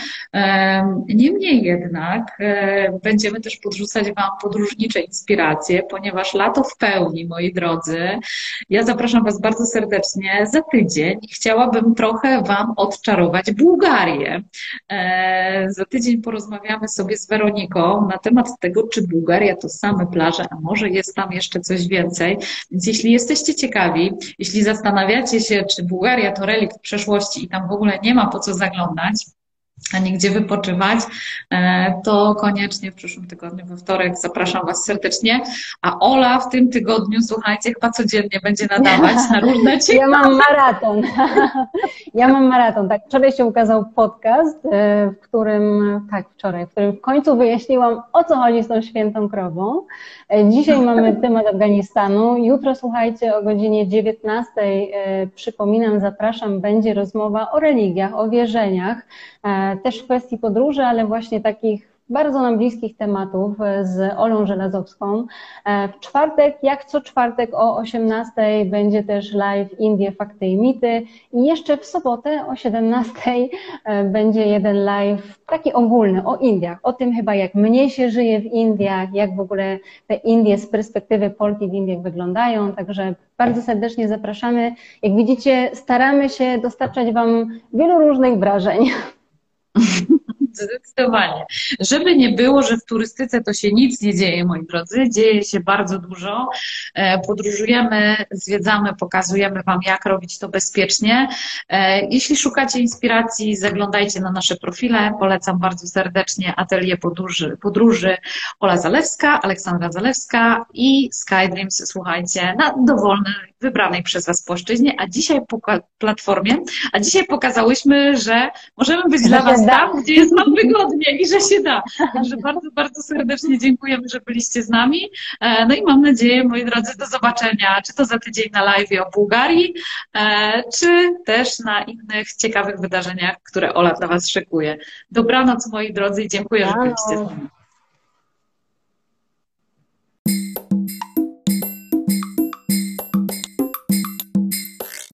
Niemniej jednak będziemy też podrzucać Wam podróżnicze inspiracje, ponieważ lato w pełni, moi drodzy. Ja zapraszam Was bardzo serdecznie za tydzień. Chciałabym trochę Wam odczarować Bułgarię. Za tydzień porozmawiamy sobie z Weroniką na temat tego, czy Bułgaria to same plaże, a może jest tam jeszcze coś więcej. Więc jeśli jesteście ciekawi, jeśli zastanawiacie się, czy Bułgaria to relikt przeszłości i tam w ogóle nie ma po co zaglądać, a nigdzie wypoczywać, to koniecznie w przyszłym tygodniu, we wtorek, zapraszam Was serdecznie. A Ola w tym tygodniu, słuchajcie, chyba codziennie będzie nadawać na różne ciekawe. Ja mam maraton. Tak, wczoraj się ukazał podcast, w którym w końcu wyjaśniłam, o co chodzi z tą świętą krową. Dzisiaj mamy temat Afganistanu. Jutro, słuchajcie, o godzinie 19:00, przypominam, zapraszam, będzie rozmowa o religiach, o wierzeniach, też w kwestii podróży, ale właśnie takich bardzo nam bliskich tematów z Olą Żelazowską. W czwartek, jak co czwartek o 18:00 będzie też live Indie, Fakty i Mity i jeszcze w sobotę o 17:00 będzie jeden live taki ogólny o Indiach, o tym chyba jak mniej się żyje w Indiach, jak w ogóle te Indie z perspektywy Polki w Indiach wyglądają, także bardzo serdecznie zapraszamy. Jak widzicie, staramy się dostarczać Wam wielu różnych wrażeń. Zdecydowanie. Żeby nie było, że w turystyce to się nic nie dzieje, moi drodzy, dzieje się bardzo dużo. Podróżujemy, zwiedzamy, pokazujemy Wam, jak robić to bezpiecznie. Jeśli szukacie inspiracji, zaglądajcie na nasze profile. Polecam bardzo serdecznie Atelier Podróży Ola Zalewska, Aleksandra Zalewska i Sky Dreams, słuchajcie, na dowolnej, wybranej przez Was płaszczyźnie, a dzisiaj pokazałyśmy, że możemy być dla Was tam, gdzie jest Wam wygodnie i że się da. Także bardzo, bardzo serdecznie dziękujemy, że byliście z nami. No i mam nadzieję, moi drodzy, do zobaczenia, czy to za tydzień na live o Bułgarii, czy też na innych ciekawych wydarzeniach, które Ola dla Was szykuje. Dobranoc, moi drodzy, i dziękuję, że byliście z nami.